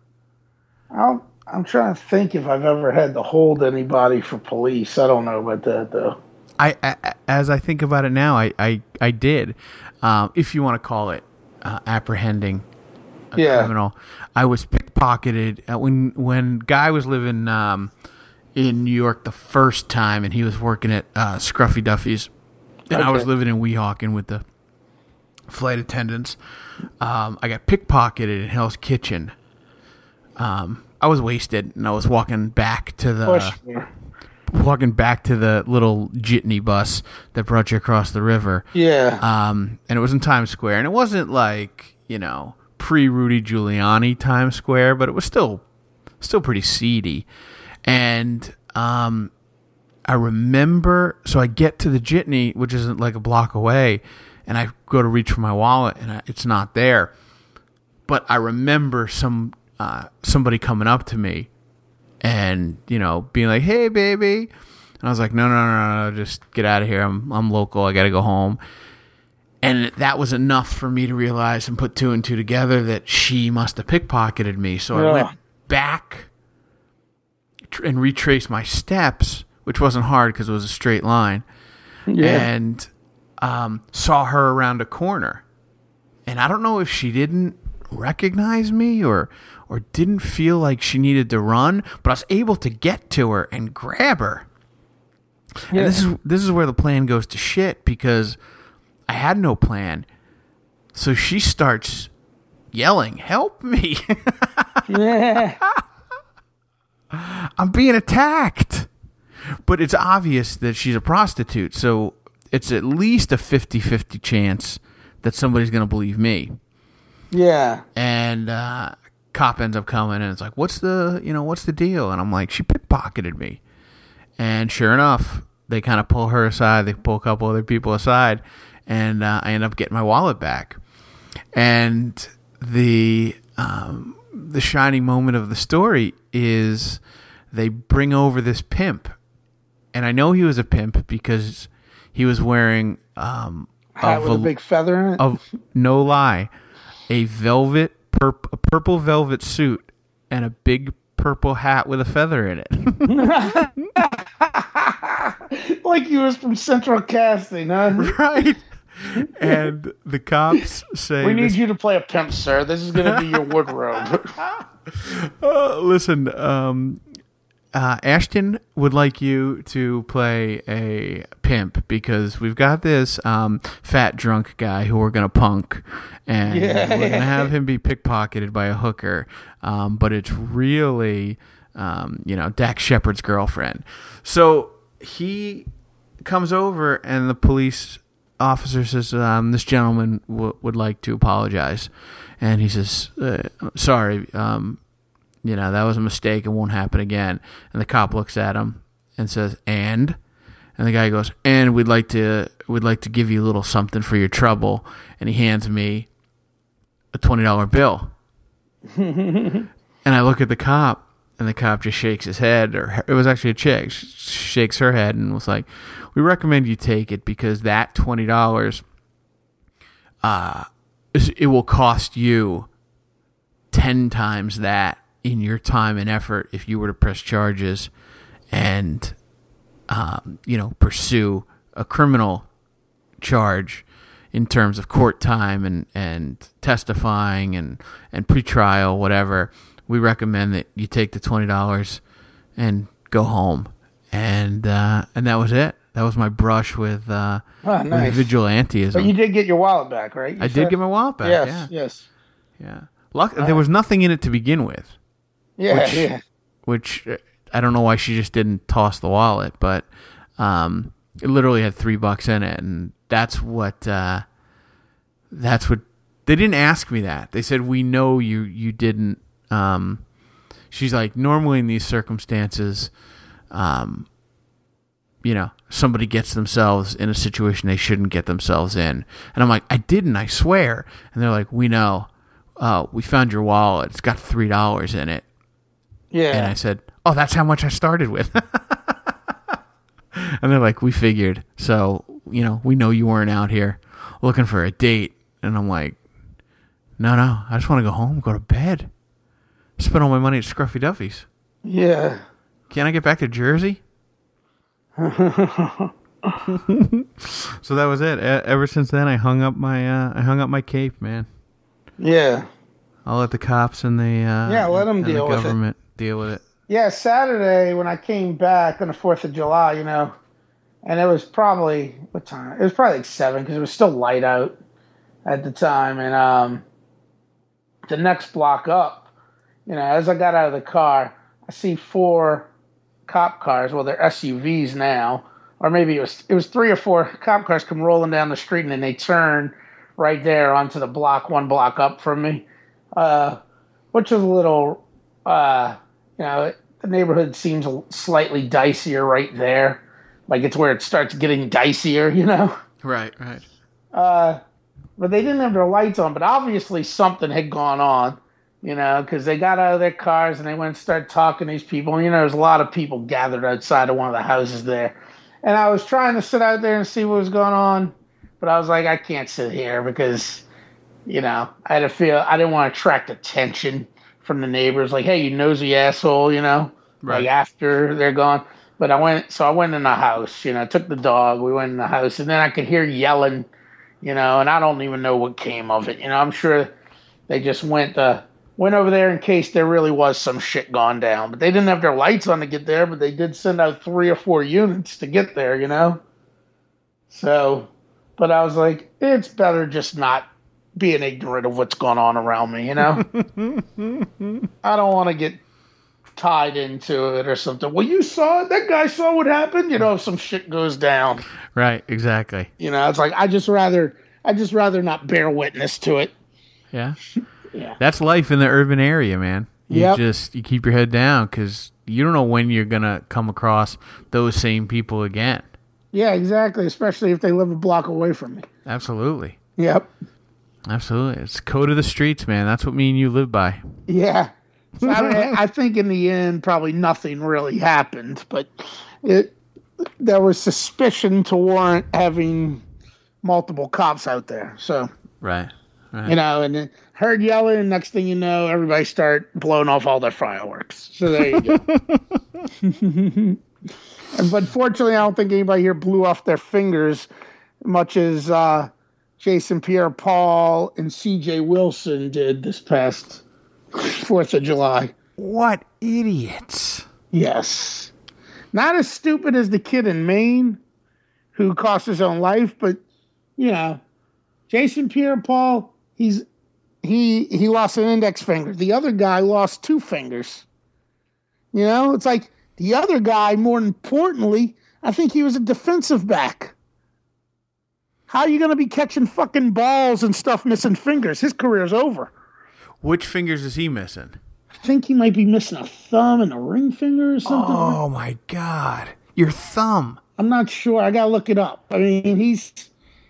I'll, I'm trying to think if I've ever had to hold anybody for police. I don't know about that, though. I, I As I think about it now, I, I, I did. Um, if you want to call it uh, apprehending a yeah. criminal. I was pickpocketed uh, when when Guy was living um, in New York the first time, and he was working at uh, Scruffy Duffy's, and okay. I was living in Weehawken with the flight attendants. Um, I got pickpocketed in Hell's Kitchen. Um, I was wasted, and I was walking back to the oh, sure. walking back to the little jitney bus that brought you across the river. Yeah, um, and it was in Times Square, and it wasn't like, you know, pre-Rudy Giuliani Times Square, but it was still still pretty seedy. And um, I remember, so I get to the jitney, which isn't like a block away, and I go to reach for my wallet, and I, it's not there. But I remember some uh, somebody coming up to me and, you know, being like, hey, baby. And I was like, no, no, no, no, no, just get out of here. I'm I'm local. I got to go home. And that was enough for me to realize and put two and two together that she must have pickpocketed me. So yeah. I went back and retraced my steps, which wasn't hard because it was a straight line, yeah. and um, saw her around a corner. And I don't know if she didn't recognize me or or didn't feel like she needed to run, but I was able to get to her and grab her. Yeah. And this is this is where the plan goes to shit, because I had no plan. So she starts yelling, help me. Yeah. I'm being attacked. But it's obvious that she's a prostitute. So it's at least a fifty-fifty chance that somebody's going to believe me. Yeah. And uh, cop ends up coming, and it's like, what's the, you know, what's the deal? And I'm like, she pickpocketed me. And sure enough, they kind of pull her aside. They pull a couple other people aside. And uh, I end up getting my wallet back. And the um, the shining moment of the story is they bring over this pimp. And I know he was a pimp because he was wearing... Um, Hat a with vel- a big feather in it? Of, no lie. A velvet, purp- a purple velvet suit and a big purple hat with a feather in it. Like he was from Central Casting, huh? Right. And the cops say... We need this, you to play a pimp, sir. This is going to be your wardrobe. uh, listen, um, uh, Ashton would like you to play a pimp because we've got this um, fat drunk guy who we're going to punk. And yeah. we're going to have him be pickpocketed by a hooker. Um, but it's really, um, you know, Dax Shepard's girlfriend. So he comes over and the police... officer says, um, this gentleman w- would like to apologize. And he says, uh, sorry, um, you know, that was a mistake. It won't happen again. And the cop looks at him and says, and? And the guy goes, and we'd like to we'd like to give you a little something for your trouble. And he hands me a twenty dollar bill. And I look at the cop, and the cop just shakes his head, or her, it was actually a chick, she shakes her head and was like, we recommend you take it because that twenty dollars, uh, it will cost you ten times that in your time and effort if you were to press charges and, um, you know, pursue a criminal charge in terms of court time and, and testifying and, and pretrial, whatever, we recommend that you take the twenty dollars and go home. And uh, and that was it. That was my brush with, uh, oh, nice. with vigilantism. But you did get your wallet back, right? You I said? did get my wallet back, yes, yeah. Yes, yeah. Luck- uh, there was nothing in it to begin with. Yeah, which, yeah. Which, I don't know why she just didn't toss the wallet, but um, it literally had three bucks in it, and that's what, uh, that's what, they didn't ask me that. They said, we know you, you didn't, um, she's like, normally in these circumstances, um, you know, somebody gets themselves in a situation they shouldn't get themselves in. And I'm like, I didn't, I swear. And they're like, we know. Oh, we found your wallet. It's got three dollars in it. Yeah. And I said, oh, that's how much I started with. And they're like, we figured. So, you know, we know you weren't out here looking for a date. And I'm like, no, no. I just want to go home, go to bed. Spend all my money at Scruffy Duffy's. Yeah. Can I get back to Jersey? So that was it. E- ever since then, I hung up my uh, I hung up my cape, man. Yeah, I'll let the cops and the uh, yeah, let them deal the with government it. deal with it. Yeah, Saturday when I came back on the Fourth of July, you know, and it was probably what time? It was probably like seven because it was still light out at the time. And um, the next block up, you know, as I got out of the car, I see four cop cars. Well, they're S U Vs now, or maybe it was it was three or four cop cars come rolling down the street, and then they turn right there onto the block, one block up from me, uh, which is a little, uh, you know, the neighborhood seems slightly dicier right there. Like it's where it starts getting dicier, you know? Right, right. Uh, but they didn't have their lights on, but obviously something had gone on, you know, because they got out of their cars and they went and started talking to these people. And, you know, there's a lot of people gathered outside of one of the houses there. And I was trying to sit out there and see what was going on. But I was like, I can't sit here because, you know, I had a feel I didn't want to attract attention from the neighbors. Like, hey, you nosy asshole, you know, right. Like after they're gone. But I went, so I went in the house, you know, took the dog. We went in the house and then I could hear yelling, you know, and I don't even know what came of it. You know, I'm sure they just went, uh, went over there in case there really was some shit gone down. But they didn't have their lights on to get there, but they did send out three or four units to get there, you know. So... But I was like, it's better just not being ignorant of what's going on around me, you know? I don't want to get tied into it or something. Well, you saw it. That guy saw what happened. You know, if some shit goes down. Right, exactly. You know, it's like, I just rather, I just rather not bear witness to it. Yeah. Yeah. That's life in the urban area, man. You yep. just, you keep your head down because you don't know when you're going to come across those same people again. Yeah, exactly, especially if they live a block away from me. Absolutely. Yep. Absolutely. It's code of the streets, man. That's what me and you live by. Yeah. So I, I think in the end, probably nothing really happened, but it there was suspicion to warrant having multiple cops out there. So right, right. You know, and then heard yelling, and next thing you know, everybody start blowing off all their fireworks. So there you go. But fortunately, I don't think anybody here blew off their fingers much as uh, Jason Pierre-Paul and C J. Wilson did this past fourth of July. What idiots. Yes. Not as stupid as the kid in Maine who cost his own life, but, you know, Jason Pierre-Paul, he's he he lost an index finger. The other guy lost two fingers. You know, it's like... The other guy, more importantly, I think he was a defensive back. How are you going to be catching fucking balls and stuff missing fingers? His career's over. Which fingers is he missing? I think he might be missing a thumb and a ring finger or something. Oh, my God. Your thumb. I'm not sure. I got to look it up. I mean, he's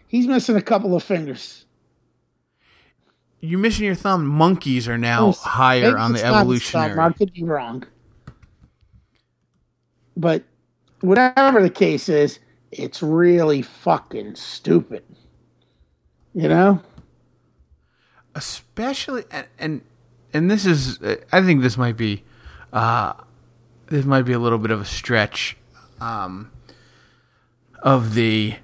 he's missing a couple of fingers. You're missing your thumb. Monkeys are now it's, higher on the evolutionary. I could be wrong. But whatever the case is, it's really fucking stupid, you know? Especially, and, and and this is, I think this might be, uh, this might be a little bit of a stretch, um, of the,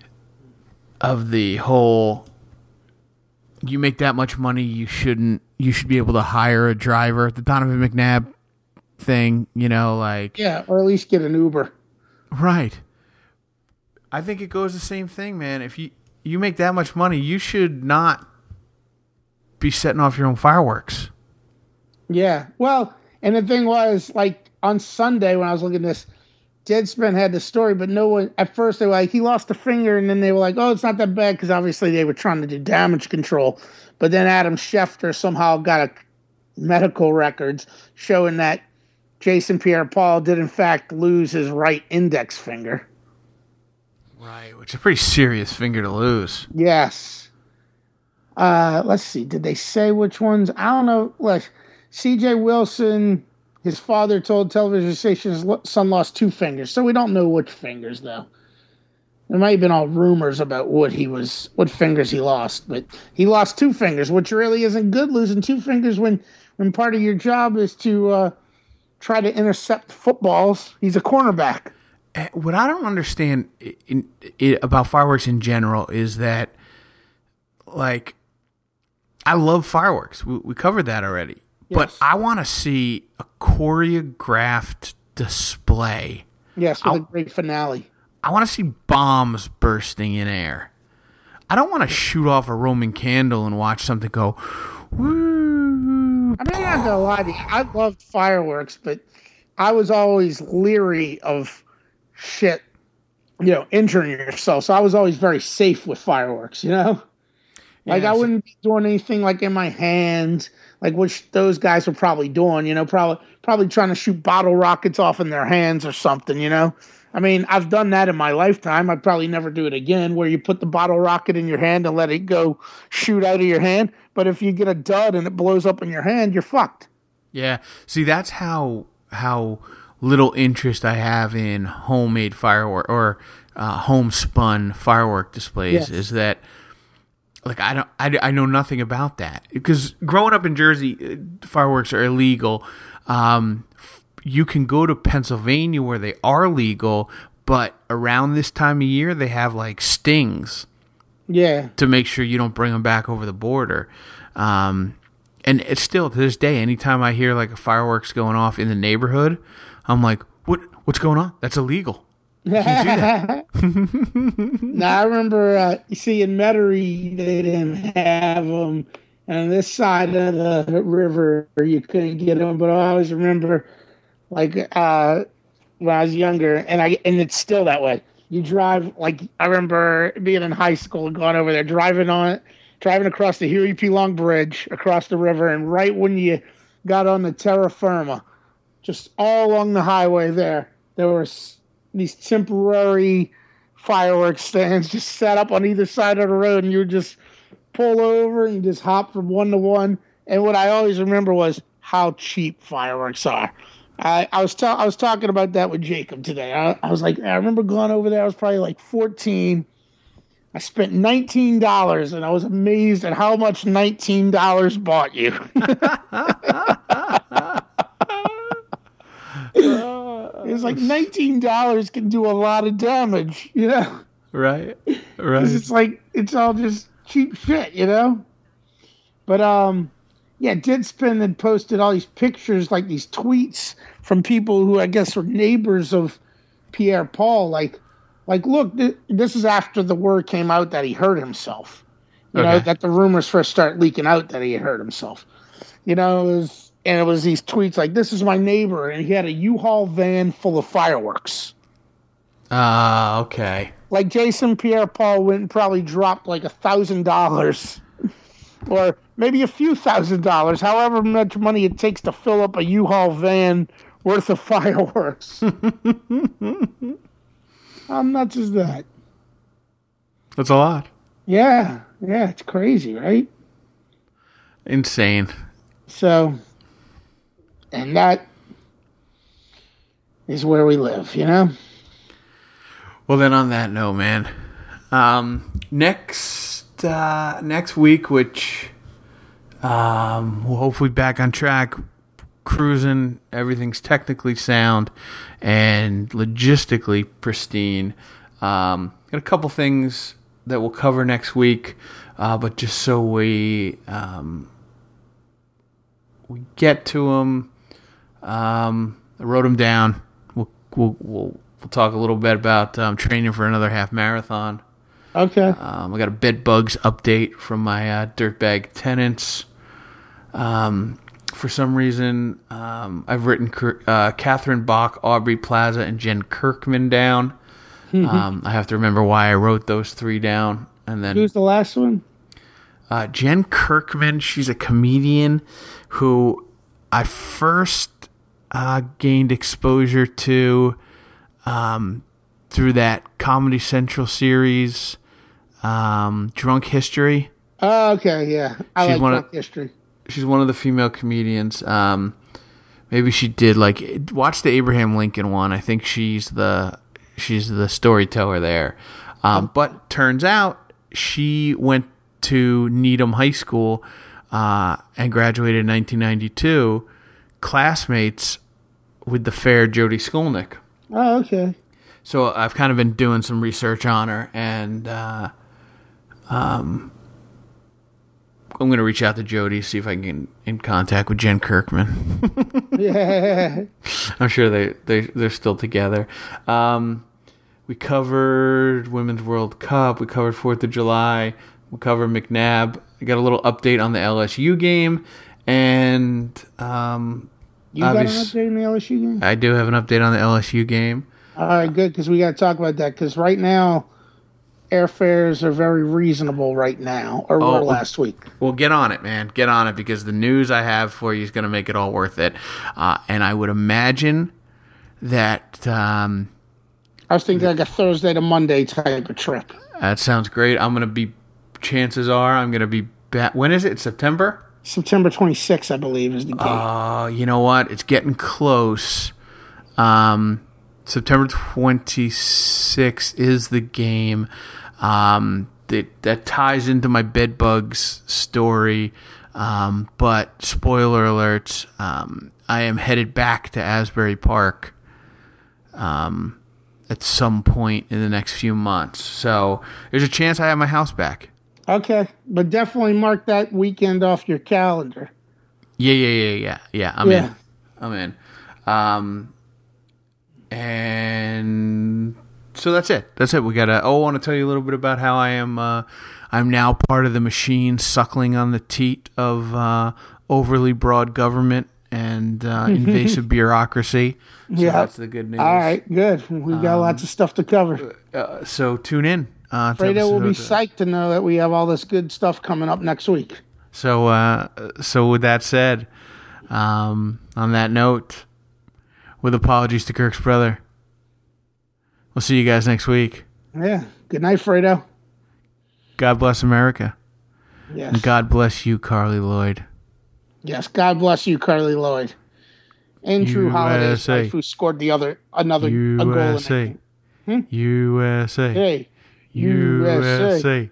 of the whole, you make that much money, you shouldn't, you should be able to hire a driver, the Donovan McNabb thing, you know, like. Yeah, or at least get an Uber. Right. I think it goes the same thing, man. If you, you make that much money, you should not be setting off your own fireworks. Yeah. Well, and the thing was, like, on Sunday when I was looking at this, Deadspin had the story, but no one, at first they were like, he lost a finger, and then they were like, oh, it's not that bad, because obviously they were trying to do damage control. But then Adam Schefter somehow got a medical records showing that Jason Pierre-Paul did, in fact, lose his right index finger. Right, which is a pretty serious finger to lose. Yes. Uh, let's see. Did they say which ones? I don't know. Like, C J. Wilson, his father told television station his son lost two fingers. So we don't know which fingers, though. There might have been all rumors about what he was, what fingers he lost, but he lost two fingers, which really isn't good, losing two fingers when, when part of your job is to uh, try to intercept footballs. He's a cornerback. What I don't understand in, in, about fireworks in general is that, like, I love fireworks. We, we covered that already. Yes. But I want to see a choreographed display. Yes, with I, a great finale. I want to see bombs bursting in air. I don't want to shoot off a Roman candle and watch something go, woo. I mean, I'm not going to lie to you. I loved fireworks, but I was always leery of shit, you know, injuring yourself. So I was always very safe with fireworks, you know? Like, yes. I wouldn't be doing anything, like, in my hand, like, which those guys were probably doing, you know, probably probably trying to shoot bottle rockets off in their hands or something, you know? I mean, I've done that in my lifetime. I'd probably never do it again, where you put the bottle rocket in your hand and let it go shoot out of your hand. But if you get a dud and it blows up in your hand, you're fucked. Yeah. See, that's how how little interest I have in homemade firework or uh, homespun firework displays. Yes. Is that, like, I don't, I, I know nothing about that, because growing up in Jersey, fireworks are illegal. Um, you can go to Pennsylvania where they are legal, but around this time of year they have, like, stings. Yeah. To make sure you don't bring them back over the border. Um, and it's still, to this day, anytime I hear, like, fireworks going off in the neighborhood, I'm like, what? What's going on? That's illegal. You can't do that. Now, I remember, uh, you see, in Metairie, they didn't have them. And on this side of the river, you couldn't get them. But I always remember, like, uh, when I was younger, and I and it's still that way. You drive, like, I remember being in high school and going over there, driving on it, driving across the Huey P. Long Bridge, across the river, and right when you got on the terra firma, just all along the highway there, there were these temporary fireworks stands just set up on either side of the road, and you would just pull over and just hop from one to one. And what I always remember was how cheap fireworks are. I, I was ta- I was talking about that with Jacob today. I, I was like, I remember going over there. I was probably like fourteen. I spent nineteen dollars, and I was amazed at how much nineteen dollars bought you. It was like nineteen dollars can do a lot of damage, you know? Right, right. Because it's like, it's all just cheap shit, you know? But, um, yeah, Deadspin had posted all these pictures, like these tweets from people who I guess were neighbors of Pierre-Paul. Like, like look, th- this is after the word came out that he hurt himself. You okay. know, that the rumors first start leaking out that he had hurt himself. You know, it was... And it was these tweets like, this is my neighbor, and he had a U-Haul van full of fireworks. Ah, uh, okay. Like, Jason Pierre-Paul went and probably dropped like a thousand dollars or maybe a few thousand dollars, however much money it takes to fill up a U-Haul van worth of fireworks. How nuts is that? That's a lot. Yeah. Yeah, it's crazy, right? Insane. So... And that is where we live, you know? Well, then on that note, man, um, next, uh, next week, which Um, we're hopefully back on track, cruising. Everything's technically sound and logistically pristine. Um, got a couple things that we'll cover next week, uh, but just so we um, we get to them, um, I wrote them down. We'll we'll we'll, we'll talk a little bit about um, training for another half marathon. Okay. Um, I got a bed bugs update from my uh, dirtbag tenants. Um, for some reason, um, I've written uh, Catherine Bach, Aubrey Plaza, and Jen Kirkman down. Mm-hmm. Um, I have to remember why I wrote those three down. And then who's the last one? Uh, Jen Kirkman. She's a comedian who I first uh, gained exposure to um, through that Comedy Central series, um, Drunk History. Oh, okay, yeah. I she's like one Drunk of, History. She's one of the female comedians. Um, maybe she did, like, watch the Abraham Lincoln one. I think she's the... She's the storyteller there. Um, but turns out she went to Needham High School uh, and graduated in nineteen ninety-two, classmates with the fair Jody Skolnick. Oh, okay. So I've kind of been doing some research on her, and uh, um, I'm going to reach out to Jody, see if I can get in contact with Jen Kirkman. Yeah. I'm sure they, they, they're still together. Um, We covered Women's World Cup. We covered fourth of July. We covered McNabb. We got a little update on the L S U game. And um, you got an update on the L S U game? I do have an update on the L S U game. All right, good, because we got to talk about that. Because right now, airfares are very reasonable right now, or oh, were last week. Well, get on it, man. Get on it, because the news I have for you is going to make it all worth it. Uh, and I would imagine that... Um, I was thinking like a Thursday to Monday type of trip. That sounds great. I'm going to be, chances are, I'm going to be back. When is it? September? September twenty-sixth, I believe, is the date. Oh, uh, you know what? It's getting close. Um, September twenty-sixth is the game. Um, that, that ties into my bedbugs story. Um, but spoiler alert, um, I am headed back to Asbury Park. Um, at some point in the next few months. So there's a chance I have my house back. Okay. But definitely mark that weekend off your calendar. Yeah, yeah, yeah, yeah. Yeah, I'm yeah. in. I'm in. Um, and so that's it. That's it. We got to... Oh, I want to tell you a little bit about how I am... Uh, I'm now part of the machine suckling on the teat of uh, overly broad government and uh, invasive bureaucracy. So yeah. That's the good news. All right, good. We got um, lots of stuff to cover. Uh, so tune in. Uh, Fredo will be psyched to know that we have all this good stuff coming up next week. So, uh, so with that said, um, on that note, with apologies to Kirk's brother, we'll see you guys next week. Yeah. Good night, Fredo. God bless America. Yes. And God bless you, Carly Lloyd. Yes, God bless you, Carly Lloyd. And Drew Holiday's wife, who scored the other another U S A. A goal in it. Hmm? U S A. Hey. U S A.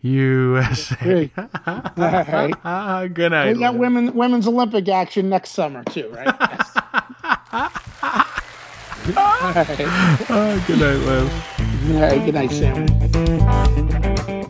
U S A. Hey. All right. Good night. We got women, women's Olympic action next summer, too, right? Yes. All right. Oh, good night, Liv. All right, good night, Sam.